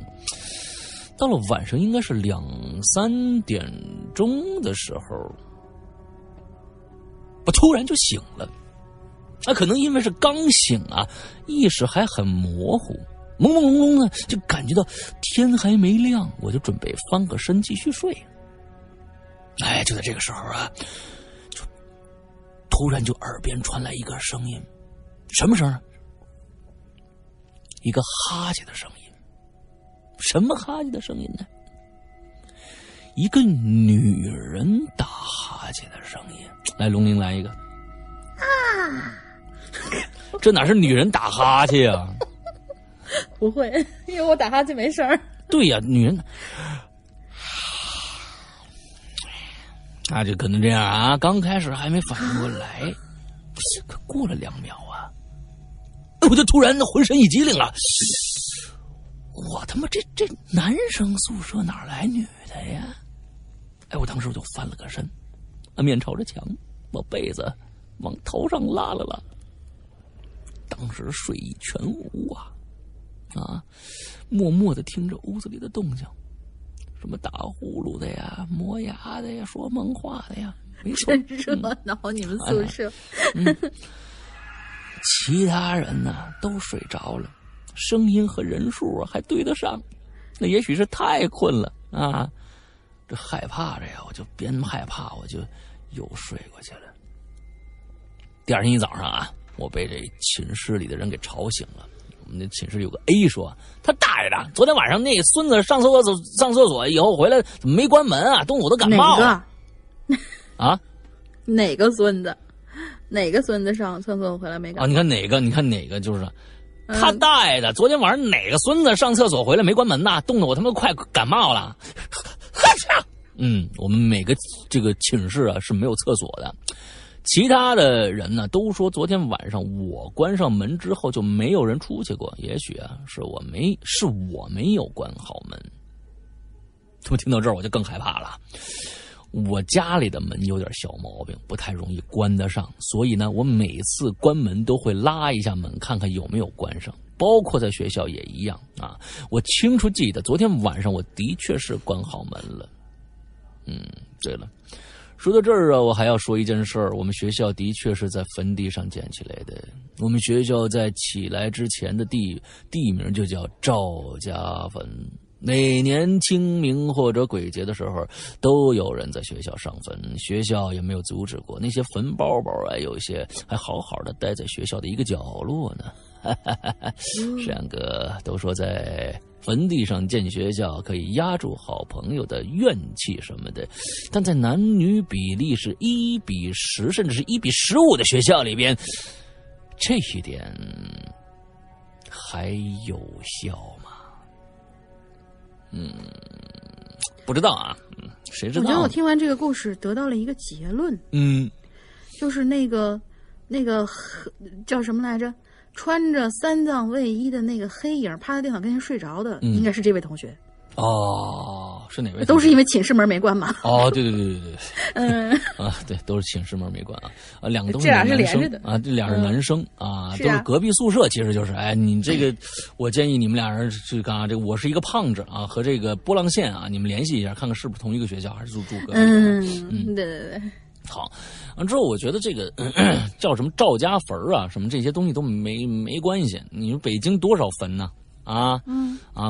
到了晚上应该是2-3点钟的时候，我突然就醒了。可能因为是刚醒啊，意识还很模糊，朦朦胧胧的就感觉到天还没亮，我就准备翻个身继续睡。就在这个时候啊，就突然就耳边传来一个声音，什么声？一个哈欠的声音。什么哈欠的声音呢？一个女人打哈欠的声音。来，龙鳞来一个。这哪是女人打哈欠啊？不会，因为我打哈欠没事儿。对呀，女人，就可能这样啊。刚开始还没反应过来，可过了2秒啊，我就突然浑身一激灵啊！我他妈这男生宿舍哪来女的呀？我当时我就翻了个身，面朝着墙，把被子往头上拉了拉。当时睡意全无啊。默默地听着屋子里的动静，什么打呼噜的呀，磨牙的呀，说梦话的呀，没错，真热闹，你们宿舍。其他人呢都睡着了，声音和人数还对得上，那也许是太困了啊，这害怕着呀，我就边害怕我就又睡过去了。第二天一早上啊，我被这寝室里的人给吵醒了。我们那寝室有个 A 说，他大爷的，昨天晚上那孙子上厕所以后回来怎么没关门啊，中午都感冒了。哪个孙子上厕所回来没感冒？你看哪个就是他大爷的，昨天晚上哪个孙子上厕所回来没关门呐，冻得我他妈快感冒了。我们每个这个寝室啊是没有厕所的。其他的人呢都说昨天晚上我关上门之后就没有人出去过，也许是我没有关好门。他们听到这儿我就更害怕了。我家里的门有点小毛病，不太容易关得上，所以呢我每次关门都会拉一下门看看有没有关上，包括在学校也一样啊。我清楚记得昨天晚上我的确是关好门了。对了，说到这儿啊，我还要说一件事儿。我们学校的确是在坟地上建起来的。我们学校在起来之前的地名就叫赵家坟。每年清明或者鬼节的时候，都有人在学校上坟，学校也没有阻止过。那些坟包包啊，有些还好好的待在学校的一个角落呢。山哥都说在坟地上建学校可以压住好朋友的怨气什么的，但在男女比例是1:10甚至是1:15的学校里边，这一点还有效吗？不知道啊，谁知道？我觉得我听完这个故事得到了一个结论，就是那个叫什么来着？穿着三藏卫衣的那个黑影趴在电脑跟前睡着的，应该是这位同学。哦，是哪位？都是因为寝室门没关嘛。哦，对，对，都是寝室门没关啊。啊，两个都是男生，这俩是连着的啊，这俩是男生啊，都是隔壁宿舍，其实就是，哎，你这个，我建议你们俩人去干啥？这个我是一个胖子啊，和这个波浪线啊，你们联系一下，看看是不是同一个学校，还是住隔壁？对。好，完之后我觉得这个叫什么赵家坟啊，什么这些东西都没关系。你说北京多少坟呢？啊，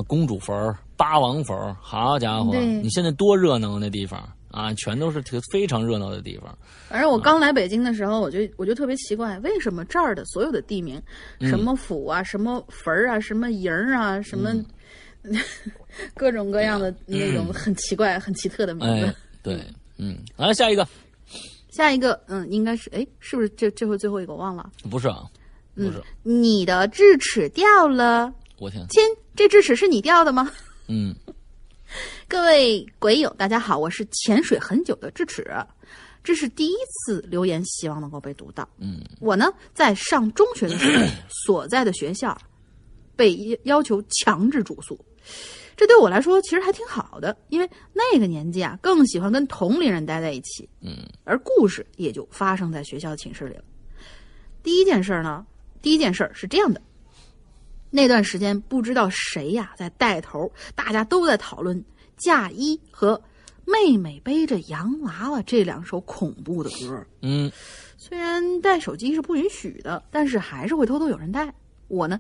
公主坟、八王坟，好家伙，你现在多热闹那地方啊，全都是非常热闹的地方。而我刚来北京的时候，我就特别奇怪，为什么这儿的所有的地名，什么府啊，什么坟啊，什么营啊，什么各种各样的那种很奇怪、很奇特的名字。哎、对，来下一个。下一个，应该是，哎，是不是这回最后一个我忘了？不是啊，不是。你的智齿掉了，我天，亲，这智齿是你掉的吗？各位鬼友，大家好，我是潜水很久的智齿，这是第一次留言，希望能够被读到。我呢，在上中学的时候，所在的学校被要求强制住宿。这对我来说其实还挺好的，因为那个年纪啊，更喜欢跟同龄人待在一起。而故事也就发生在学校寝室里了。第一件事是这样的，那段时间不知道谁呀在带头，大家都在讨论嫁衣和妹妹背着洋娃娃这两首恐怖的歌。虽然带手机是不允许的，但是还是会偷偷有人带。我呢，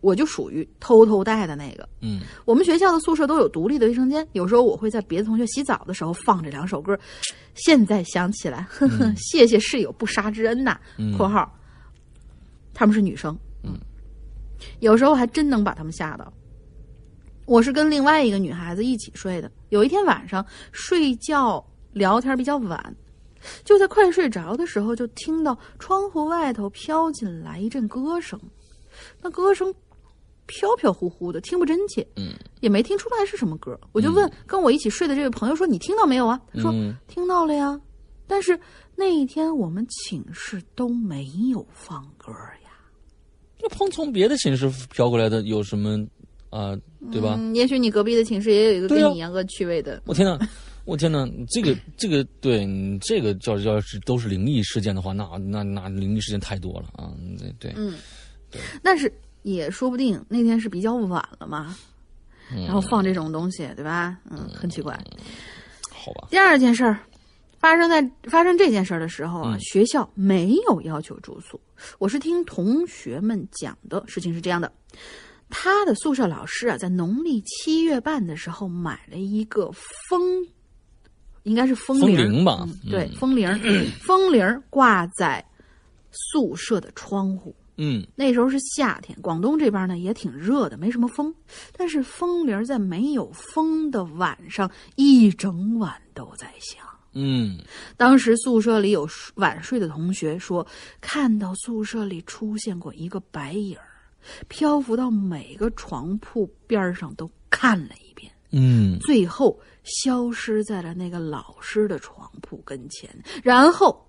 我就属于偷偷带的那个。我们学校的宿舍都有独立的卫生间，有时候我会在别的同学洗澡的时候放这两首歌。现在想起来，谢谢室友不杀之恩呐。括号，他们是女生。有时候还真能把他们吓到。我是跟另外一个女孩子一起睡的。有一天晚上睡觉聊天比较晚。就在快睡着的时候，就听到窗户外头飘进来一阵歌声，那歌声飘飘忽忽的，听不真切，也没听出来是什么歌。我就问跟我一起睡的这位朋友说：“你听到没有啊？”他说：“听到了呀，但是那一天我们寝室都没有放歌呀。”那碰从别的寝室飘过来的有什么啊？对吧？也许你隔壁的寝室也有一个跟你一样恶趣味的。我天哪！我天哪，这个对你这个要是都是灵异事件的话，那灵异事件太多了啊！对，对，但是也说不定那天是比较晚了嘛，然后放这种东西，对吧？很奇怪。好吧。第二件事儿，发生这件事儿的时候啊，学校没有要求住宿，我是听同学们讲的，事情是这样的。他的宿舍老师啊，在农历7月半的时候买了一个应该是风铃吧？对，风铃挂在宿舍的窗户。那时候是夏天，广东这边呢也挺热的，没什么风。但是风铃在没有风的晚上，一整晚都在响。当时宿舍里有晚睡的同学说，看到宿舍里出现过一个白影，漂浮到每个床铺边上都看了一遍。最后消失在了那个老师的床铺跟前，然后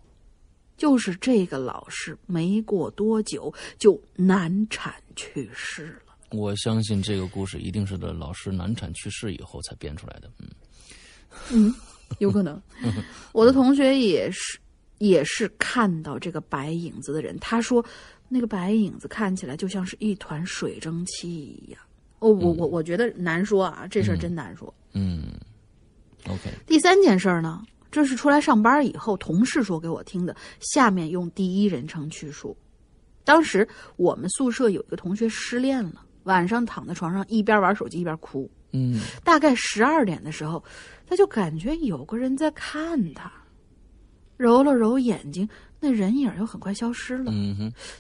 就是这个老师没过多久就难产去世了。我相信这个故事一定是这老师难产去世以后才编出来的。有可能。我的同学也是看到这个白影子的人，他说那个白影子看起来就像是一团水蒸气一样。我觉得难说啊，这事儿真难说。OK。第三件事呢，这是出来上班以后同事说给我听的，下面用第一人称叙述。当时我们宿舍有一个同学失恋了，晚上躺在床上一边玩手机一边哭。大概12点的时候，他就感觉有个人在看他，揉了揉眼睛，那人影又很快消失了。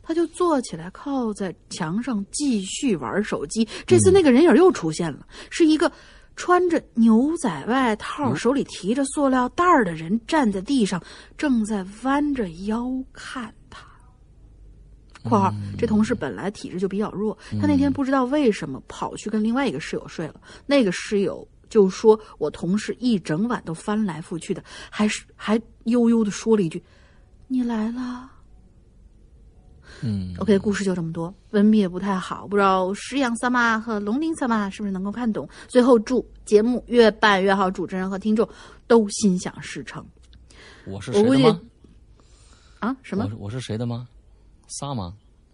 他就坐起来靠在墙上继续玩手机。这次那个人影又出现了，是一个穿着牛仔外套、手里提着塑料袋的人站在地上，正在弯着腰看他。括号，这同事本来体质就比较弱，他那天不知道为什么跑去跟另外一个室友睡了。那个室友就说我同事一整晚都翻来覆去的，还悠悠的说了一句：“你来了。”嗯 ，OK， 故事就这么多。文笔也不太好，不知道石阳萨玛和龙鳞萨玛是不是能够看懂。最后祝节目越办越好，主持人和听众都心想事成。我是谁的吗？啊，什么？我是谁的吗？萨玛，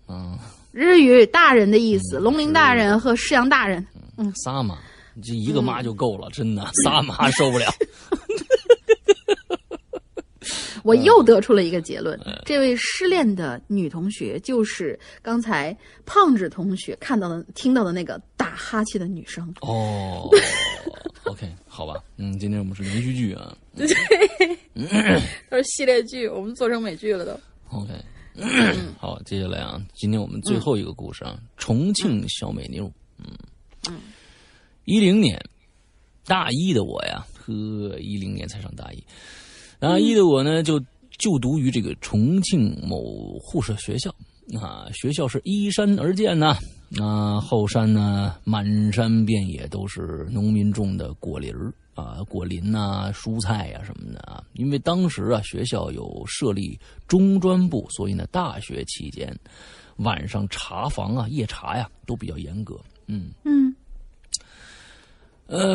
嗯，日语大人的意思，龙鳞大人和石阳大人。嗯，萨玛，这一个妈就够了，真的，萨玛受不了。我又得出了一个结论，这位失恋的女同学就是刚才胖子同学看到的、听到的那个打哈欠的女生。哦，OK， 好吧，嗯，今天我们是连续剧啊，对，都是系列剧，我们做成美剧了都。OK， 好，接下来啊，今天我们最后一个故事啊，重庆小美妞，2010年大一的我呀，10年才上大一。大一的我呢，就读于这个重庆某护士学校啊，学校是依山而建呐，啊，后山呢满山遍野都是农民种的果林儿啊，果林呐、蔬菜呀、什么的啊。因为当时啊，学校有设立中专部，所以呢，大学期间晚上查房啊、夜查呀都比较严格。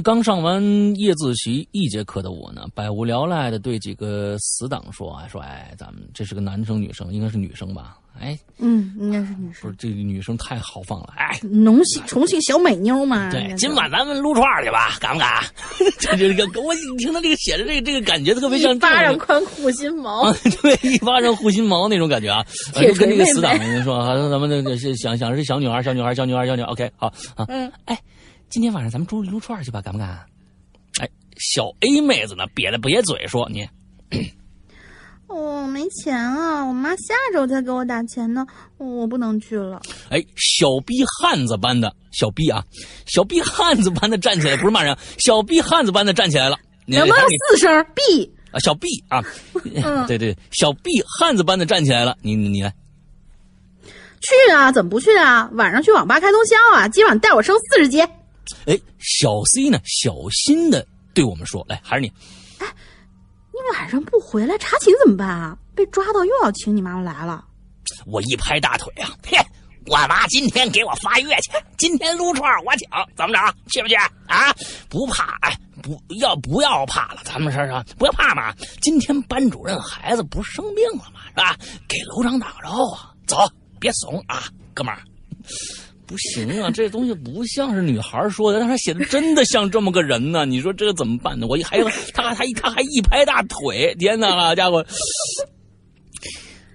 刚上完夜自习一节课的我呢，百无聊赖的对几个死党说啊，说哎，咱们这是个男生女生，应该是女生吧？哎，嗯，应该是女生。不是，这个女生太豪放了，哎，重庆小美妞嘛。对，今晚咱们撸串去吧，敢不敢？这个，我听到这个写的这个感觉特别像一巴掌宽护心毛啊，对，一巴掌护心毛那种感觉啊。就跟那个死党说，咱们那想是小女孩 ，OK， 好啊，哎。今天晚上咱们撸串去吧，敢不敢？哎，小 A 妹子呢，瘪嘴说你，我没钱啊，我妈下周才给我打钱呢，我不能去了。哎，小 B 汉子般的站起来，不是骂人，小 B 汉子般的站起来了。有没有四声 B 啊？小 B 啊，对对，小 B 汉子般的站起来了，你来。去啊，怎么不去啊？晚上去网吧开通宵啊，今晚带我升40节。哎，小 C 呢？小心的对我们说：“来，还是你。哎，你晚上不回来查寝怎么办啊？被抓到又要请你妈妈来了。”我一拍大腿啊！嘿，我妈今天给我发月去，今天撸串我请，怎么着？去不去啊？不怕，哎，不要怕了，咱们说不要怕嘛。今天班主任孩子不是生病了嘛，是吧？给楼长打个招呼，走，别怂啊，哥们儿。不行啊，这东西不像是女孩说的，但是他写的真的像这么个人呢、啊。你说这个怎么办呢？他还一拍大腿，天哪，好家伙！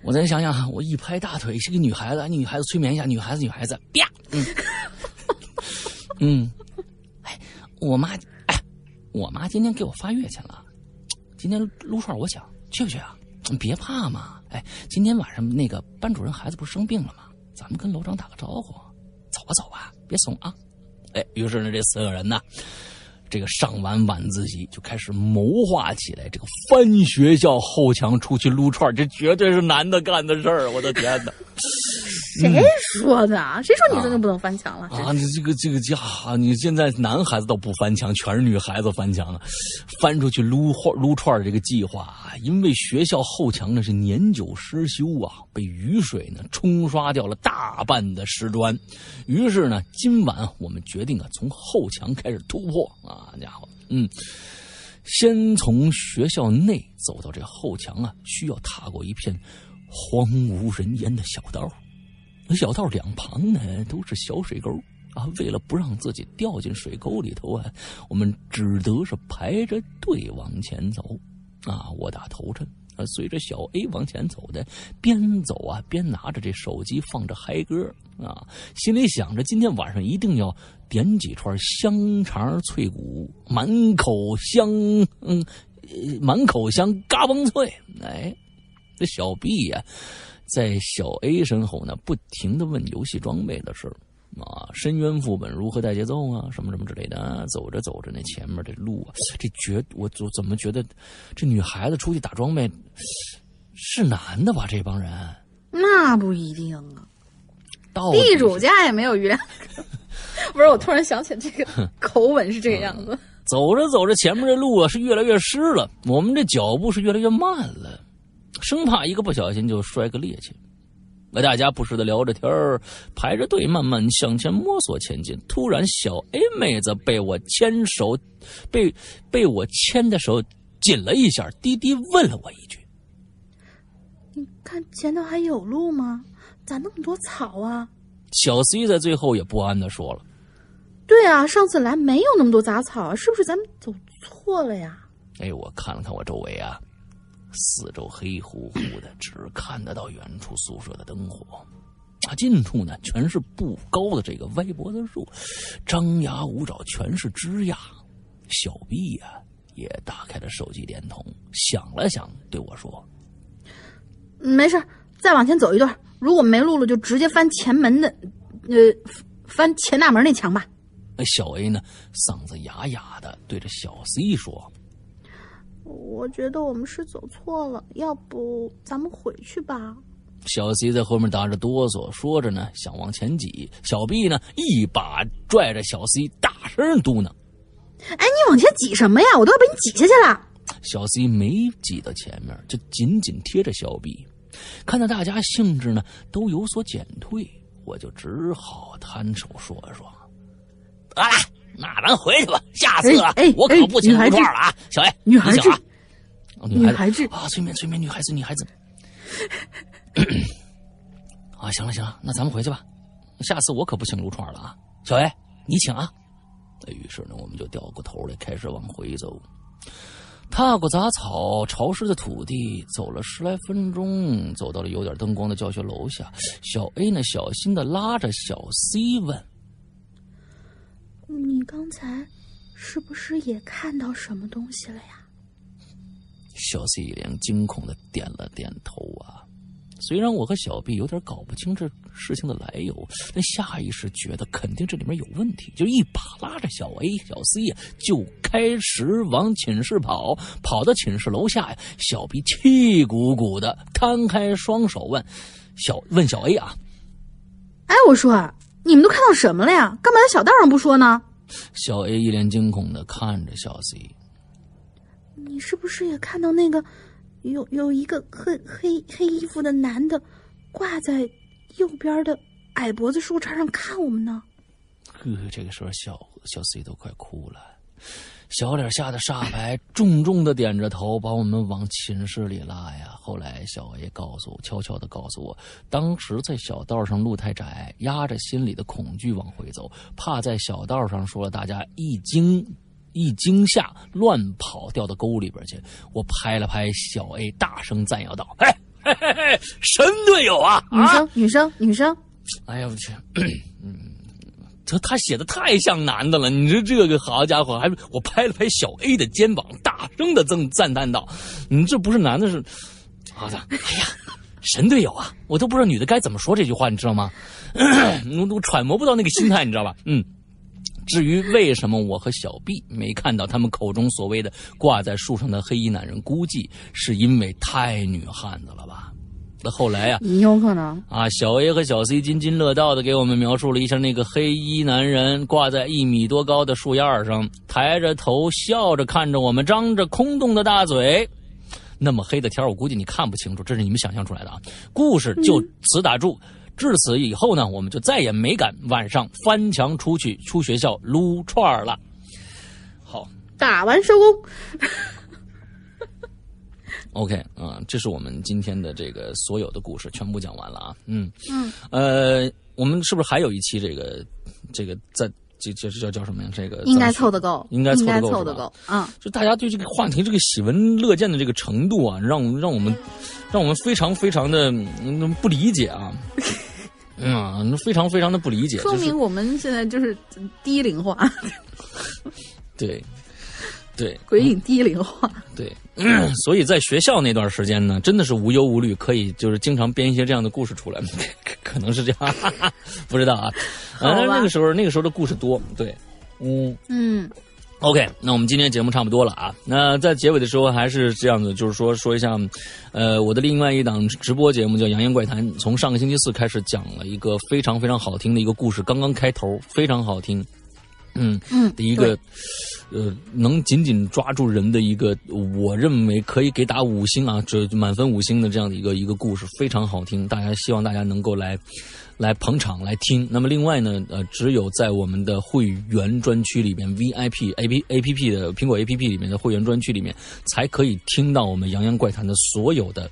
我再想想，我一拍大腿是个女孩子，女孩子催眠一下，女孩子，啪，哎，我妈今天给我发月钱了，今天撸串我想去不去啊？你别怕嘛，哎，今天晚上那个班主任孩子不是生病了吗？咱们跟楼长打个招呼。走啊，别怂啊！哎，于是呢，这四个人呢，这个上完晚自习就开始谋划起来，这个翻学校后墙出去撸串，这绝对是男的干的事儿！我的天哪！谁说的？谁说女生就不能翻墙了？啊，你这个家伙，你现在男孩子倒不翻墙，全是女孩子翻墙了。翻出去撸串的这个计划啊，因为学校后墙呢是年久失修啊，被雨水呢冲刷掉了大半的石砖。于是呢，今晚我们决定啊，从后墙开始突破啊，家伙，先从学校内走到这后墙啊，需要踏过一片荒无人烟的小道。小道两旁呢都是小水沟啊，为了不让自己掉进水沟里头啊，我们只得是排着队往前走啊。我打头阵啊，随着小 A 往前走的，边走啊边拿着这手机放着嗨歌啊，心里想着今天晚上一定要点几串香肠脆骨，满口香嘎嘣脆。哎，这小 B 呀、在小 A 身后呢，不停地问游戏装备的事啊，深渊副本如何带节奏啊，什么什么之类的啊。走着走着，那前面这路啊，我怎么觉得这女孩子出去打装备是男的吧？这帮人那不一定啊，地主家也没有余粮。不是，我突然想起这个口吻是这个样子。走着走着，前面这路啊是越来越湿了，我们这脚步是越来越慢了，生怕一个不小心就摔个趔趄。那大家不时的聊着天儿，排着队慢慢向前摸索前进。突然，小 A 妹子被我牵的手紧了一下，低低问了我一句：“你看前头还有路吗？咋那么多草啊？”小 C 在最后也不安的说了：“对啊，上次来没有那么多杂草啊，是不是咱们走错了呀？”哎，我看了看我周围啊。四周黑乎乎的，只看得到远处宿舍的灯火，啊，近处呢全是不高的这个歪脖子树，张牙舞爪，全是枝桠。小 B 呀、也打开了手机电筒，想了想，对我说：“没事，再往前走一段，如果没路了，就直接翻前大门那墙吧。”小 A 呢，嗓子哑哑的对着小 C 说。我觉得我们是走错了，要不咱们回去吧。小 C 在后面打着哆嗦，说着呢想往前挤。小 B 呢一把拽着小 C， 大声嘟囔：“哎，你往前挤什么呀？我都要被你挤下去了！”小 C 没挤到前面，就紧紧贴着小 B。看到大家兴致呢都有所减退，我就只好摊手说说：“得了。”那咱回去吧，下次啊，我可不请撸串了啊！小 A， 女孩子，女孩子啊，催眠，女孩子，女孩子。啊，行了，那咱们回去吧，下次我可不请撸串了啊！小 A， 你请啊。于是呢，我们就掉过头来，开始往回走。踏过杂草、潮湿的土地，走了10来分钟，走到了有点灯光的教学楼下。小 A 呢，小心的拉着小 C 问。你刚才是不是也看到什么东西了呀？小 C 一脸惊恐的点了点头啊。虽然我和小 B 有点搞不清这事情的来由，但下意识觉得肯定这里面有问题，就一把拉着小 A 小 C 就开始往寝室跑。跑到寝室楼下呀，小 B 气鼓鼓的摊开双手问小 A 啊，哎，我说你们都看到什么了呀？干嘛在小道上不说呢？小 A 一脸惊恐的看着小 C， 你是不是也看到那个有一个黑衣服的男的挂在右边的矮脖子树杈上看我们呢？这个时候小 C 都快哭了，小脸吓得煞白，重重的点着头，把我们往寝室里拉呀。后来小 A 悄悄地告诉我，当时在小道上路太窄，压着心里的恐惧往回走，怕在小道上说了大家一惊吓乱跑掉到沟里边去。我拍了拍小 A， 大声赞扬道：“嘿，神队友啊！”女生。哎呀，我去，他写的太像男的了，你说这个好家伙，我拍了拍小 A 的肩膀，大声的赞叹道：“你这不是男的是，好的，哎呀，神队友啊！我都不知道女的该怎么说这句话，你知道吗？我揣摩不到那个心态，你知道吧？嗯。至于为什么我和小 B 没看到他们口中所谓的挂在树上的黑衣男人，估计是因为太女汉子了吧。”那后来啊，有可能啊，小 A 和小 C 津津乐道的给我们描述了一下那个黑衣男人挂在1米多高的树桠上，抬着头笑着看着我们，张着空洞的大嘴。那么黑的天我估计你看不清楚，这是你们想象出来的啊。故事就此打住。至此以后呢，我们就再也没敢晚上翻墙出学校撸串了。好，打完收工。OK 啊，这是我们今天的这个所有的故事全部讲完了啊，我们是不是还有一期这个在这叫什么呀？这个应该凑得够，应该凑得够啊！就大家对这个话题这个喜闻乐见的这个程度啊，让我们非常非常的不理解啊。非常非常的不理解，说明我们现在就是低龄化。对，鬼影低龄化。所以在学校那段时间呢，真的是无忧无虑，可以就是经常编一些这样的故事出来，可能是这样，不知道啊。那个时候的故事多，对，OK， 那我们今天节目差不多了啊。那在结尾的时候还是这样子，就是说一下，我的另外一档直播节目叫《扬言怪谈》，从上个星期4开始讲了一个非常非常好听的一个故事，刚刚开头非常好听。的一个能紧紧抓住人的一个，我认为可以给打5星啊，这满分5星的这样的一个故事，非常好听，大家希望大家能够来捧场来听。那么另外呢，只有在我们的会员专区里面 VIP APP 的苹果 APP 里面的会员专区里面，才可以听到我们洋洋怪谈的所有的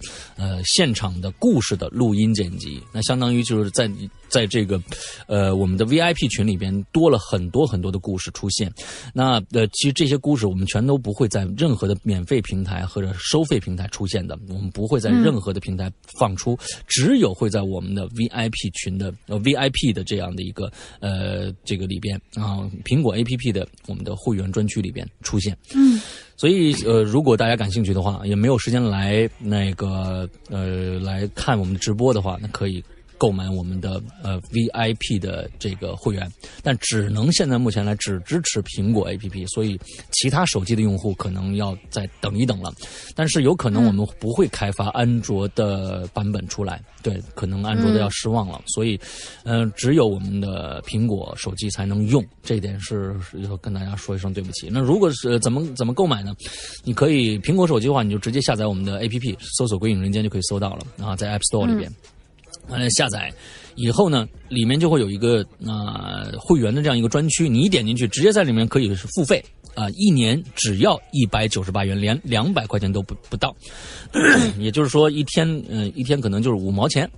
现场的故事的录音剪辑。那相当于就是在这个我们的 VIP 群里边多了很多很多的故事出现。那其实这些故事我们全都不会在任何的免费平台或者收费平台出现的，我们不会在任何的平台放出，只有会在我们的 VIP 群的VIP 的这样的一个这个里边啊，苹果 APP 的我们的会员专区里边出现。所以如果大家感兴趣的话，也没有时间来那个来看我们的直播的话，那可以购买我们的VIP 的这个会员，但只能现在目前来只支持苹果 APP， 所以其他手机的用户可能要再等一等了。但是有可能我们不会开发安卓的版本出来，对，可能安卓的要失望了。所以，只有我们的苹果手机才能用，这一点是跟大家说一声对不起。那如果是怎么购买呢？你可以苹果手机的话，你就直接下载我们的 APP， 搜索“鬼影人间”就可以搜到了啊，在 App Store 里边。下载以后呢，里面就会有一个会员的这样一个专区，你一点进去，直接在里面可以是付费啊，1年只要198元，连200块钱都不到，也就是说一天可能就是5毛钱，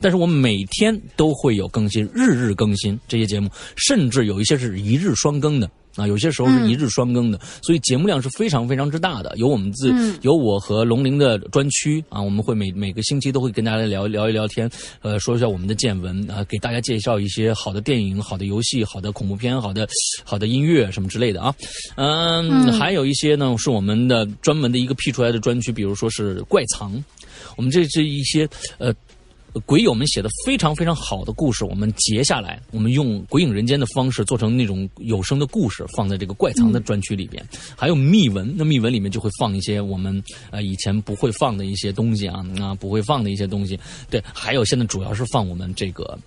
但是我每天都会有更新，日更新这些节目，甚至有一些是一日双更的。啊，有些时候是一日双更的，所以节目量是非常非常之大的。有我们有我和龙鳞的专区啊，我们会每个星期都会跟大家聊一聊天，说一下我们的见闻啊，给大家介绍一些好的电影、好的游戏、好的恐怖片、好的音乐什么之类的啊。还有一些呢是我们的专门的一个辟出来的专区，比如说是怪藏，我们这一些鬼友们写的非常非常好的故事，我们截下来，我们用鬼影人间的方式做成那种有声的故事，放在这个怪藏的专区里边。还有秘闻，那秘闻里面就会放一些我们以前不会放的一些东西啊，不会放的一些东西。对，还有现在主要是放我们这个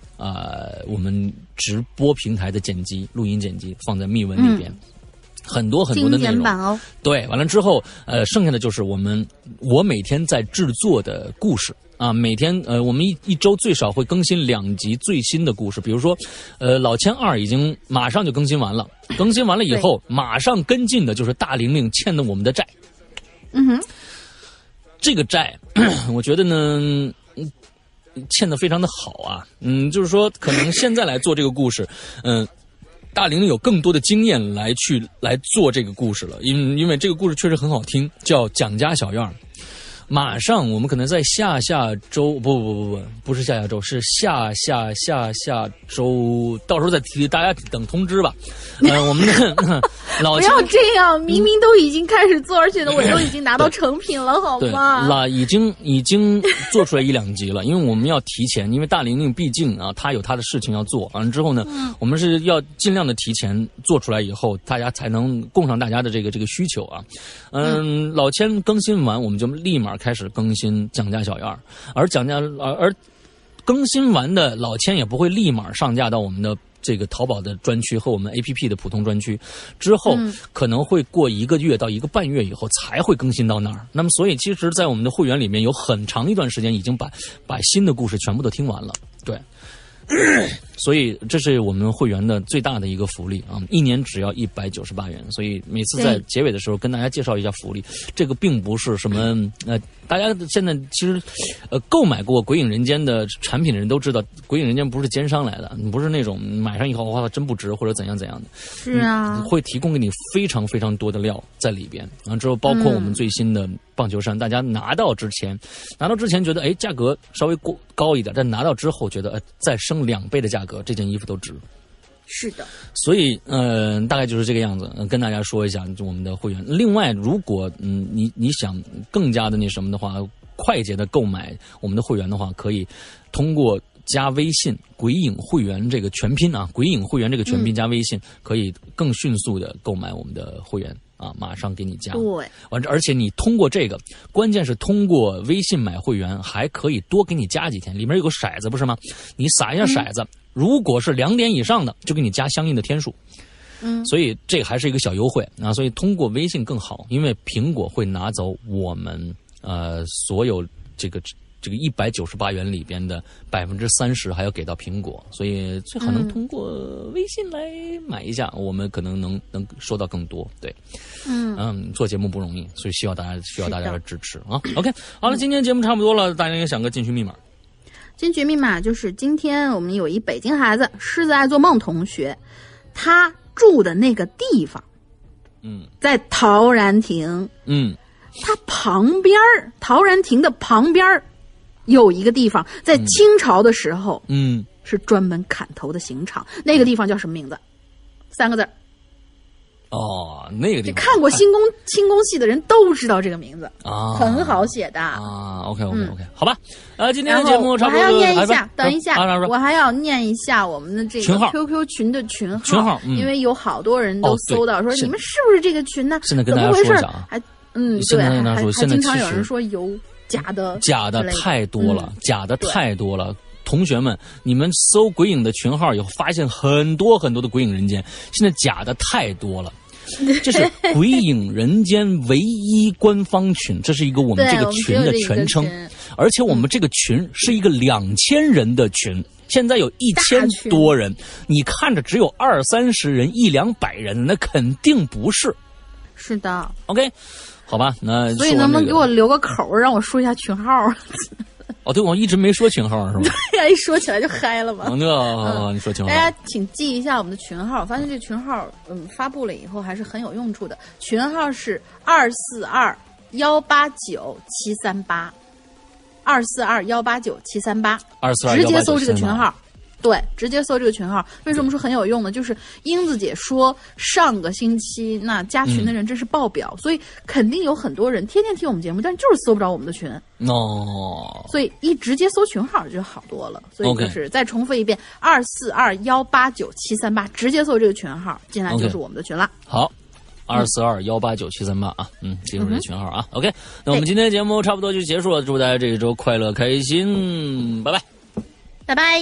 我们直播平台的剪辑、录音剪辑，放在秘闻里边。很多很多的内容，哦，对，完了之后，剩下的就是我每天在制作的故事啊，每天我们一周最少会更新2集最新的故事，比如说，老千2已经马上就更新完了，更新完了以后，马上跟进的就是大玲玲欠的我们的债，这个债，我觉得呢。欠的非常的好啊，就是说可能现在来做这个故事，大玲玲有更多的经验来做这个故事了，因为这个故事确实很好听，叫蒋家小院。马上我们可能在下周，不是下下周，是下下周，到时候再提，大家等通知吧。我们的老千不要这样，明明都已经开始做，而且呢，我都已经拿到成品了，好吗？那已经做出来1-2集了，因为我们要提前，因为大玲玲毕竟啊，她有她的事情要做，完了之后呢，我们是要尽量的提前做出来以后，大家才能供上大家的这个需求啊。老千更新完，我们就立马开始更新蒋家小院，而更新完的老千也不会立马上架到我们的这个淘宝的专区和我们 APP 的普通专区，之后可能会过1个月到1个半月以后才会更新到那儿。那么所以其实在我们的会员里面有很长一段时间已经把新的故事全部都听完了，对，所以这是我们会员的最大的一个福利啊！1年只要198元，所以每次在结尾的时候跟大家介绍一下福利。这个并不是什么大家现在其实购买过《鬼影人间》的产品的人都知道，《鬼影人间》不是奸商来的，不是那种买上以后哇真不值或者怎样怎样的，是啊，会提供给你非常非常多的料在里边啊。之后包括我们最新的棒球衫，大家拿到之前觉得价格稍微高一点，但拿到之后觉得再升2倍的价格。这件衣服都值，是的，所以大概就是这个样子，跟大家说一下我们的会员。另外，如果你想更加的那什么的话，快捷的购买我们的会员的话，可以通过加微信“鬼影会员”这个全拼啊，“鬼影会员”这个全拼加微信，可以更迅速的购买我们的会员。啊，马上给你加，对，而且你通过这个，关键是通过微信买会员，还可以多给你加几天。里面有个骰子不是吗？你撒一下骰子，如果是2点以上的，就给你加相应的天数；嗯，所以这还是一个小优惠啊，所以通过微信更好，因为苹果会拿走我们所有这个198元里边的30%还要给到苹果，所以最好能通过微信来买一下，我们可能能收到更多。对，做节目不容易，所以需要大家的支持啊。OK， 好了，今天节目差不多了，大家也想个进群密码。进群密码就是今天我们有一北京孩子狮子爱做梦同学，他住的那个地方，在陶然亭，他旁边陶然亭的旁边有一个地方，在清朝的时候，是专门砍头的刑场。那个地方叫什么名字？3个字。哦，那个地方。看过清宫戏的人都知道这个名字啊，很好写的啊。OK，好吧。今天的节目差不多。我还要念一下，等一下，我还要念一下我们的这个 QQ 群的群号，因为有好多人都搜到说你们是不是这个群呢？现在跟大家说一下啊，还对，还经常有人说有。假的太多了，同学们，你们搜鬼影的群号以后，发现很多的鬼影人间，现在假的太多了。这是鬼影人间唯一官方群，这是一个我们这个群的全称，而且我们这个群是一个2000人的群，现在有1000多人，你看着只有20-30人、100-200人，那肯定不是。是的。OK。好吧，那所以能不能给我留个口，让我说一下群号？哦，对，我一直没说群号是吧？对呀，一说起来就嗨了嘛。你说群号，大家请记一下我们的群号。发现这群号，发布了以后还是很有用处的。群号是242189738，242189738，直接搜这个群号。对，直接搜这个群号。为什么说很有用呢？就是英子姐说，上个星期那加群的人真是爆表，所以肯定有很多人天天听我们节目，但就是搜不着我们的群。所以一直接搜群号就好多了。所以就是再重复一遍，242189738，直接搜这个群号进来就是我们的群了。好。242189738啊，进入这群号啊。OK， 那我们今天的节目差不多就结束了，祝大家这一周快乐开心，拜拜，拜拜。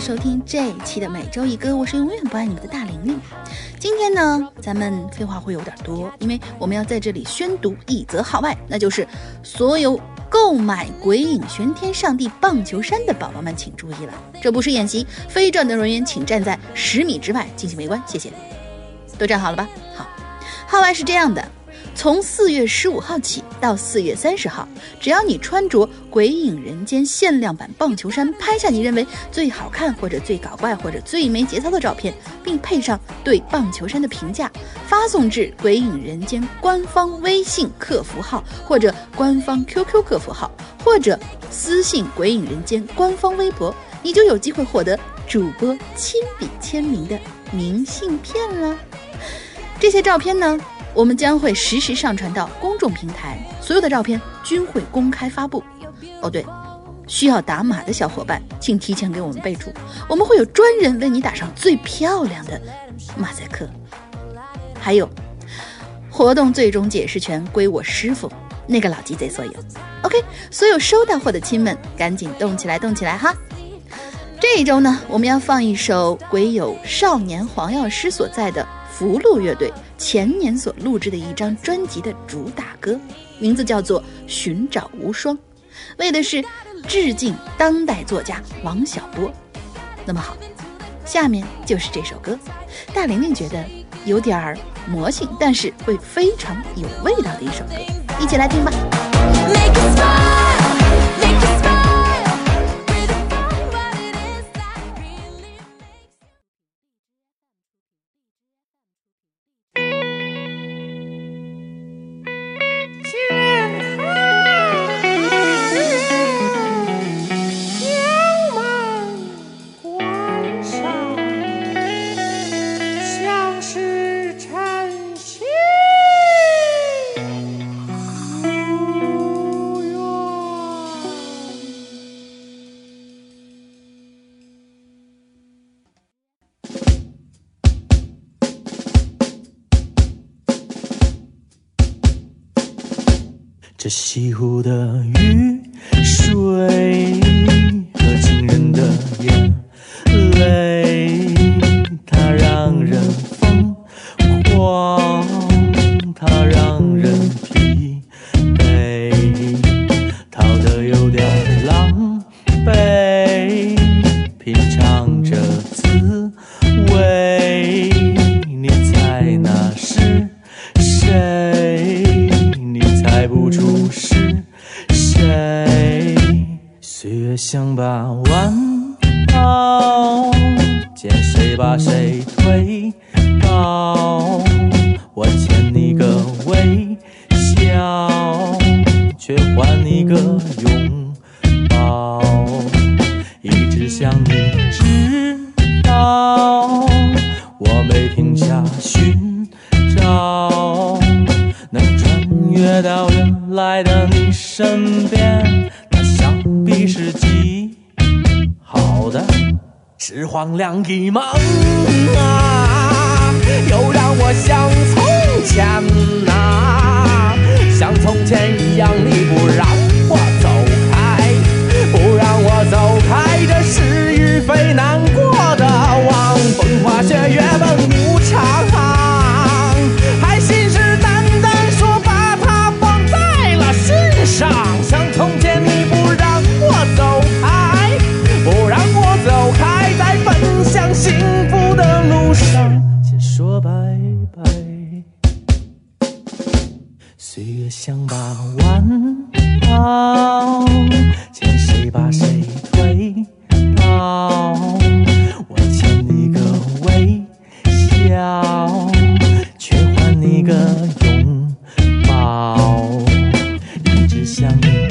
收听这一期的每周一歌，我是永远不爱你们的大玲玲。今天呢，咱们废话会有点多，因为我们要在这里宣读一则号外，那就是所有购买鬼影玄天上帝棒球衫的宝宝们请注意了，这不是演习，非战斗人员请站在10米之外进行围观，谢谢。都站好了吧？好，号外是这样的。从4月15号起到4月30号，只要你穿着鬼影人间限量版棒球衫拍下你认为最好看或者最搞怪或者最没节操的照片，并配上对棒球衫的评价，发送至鬼影人间官方微信客服号或者官方 QQ 客服号，或者私信鬼影人间官方微博，你就有机会获得主播亲笔签名的明信片了。这些照片呢，我们将会实时上传到公众平台，所有的照片均会公开发布。哦对，需要打码的小伙伴请提前给我们备注，我们会有专人为你打上最漂亮的马赛克。还有，活动最终解释权归我师傅那个老鸡贼所有。OK， 所有收到货的亲们赶紧动起来哈。这一周呢，我们要放一首鬼友少年黄药师所在的福禄乐队前年所录制的一张专辑的主打歌，名字叫做《寻找无双》，为的是致敬当代作家王小波。那么好，下面就是这首歌。大玲玲觉得有点魔性，但是会非常有味道的一首歌，一起来听吧。这西湖的雨水和情人的眼泪，它让人疯狂，它让人疲惫，逃得有点狼狈，品尝着滋味，你猜那是谁？你猜不出是谁。岁月像把玩偶，见谁把谁推倒，我欠你个微笑，却还你个拥抱，一直想你知道，我没停下寻找，能穿越到原来的你身边，那想必是极好的拾荒凉一梦啊，又让我像从前啊，像从前一样，你不让我走开，不让我走开，这是与非难过的忘，风花雪月本无常啊，还信誓旦旦说把它放在了心上，像从前你不让我走开，不让我走开，奔向幸福的路上，先说拜拜。岁月像把玩偶，见谁把谁推倒，我欠你个微笑，却还你个拥抱，一直想你。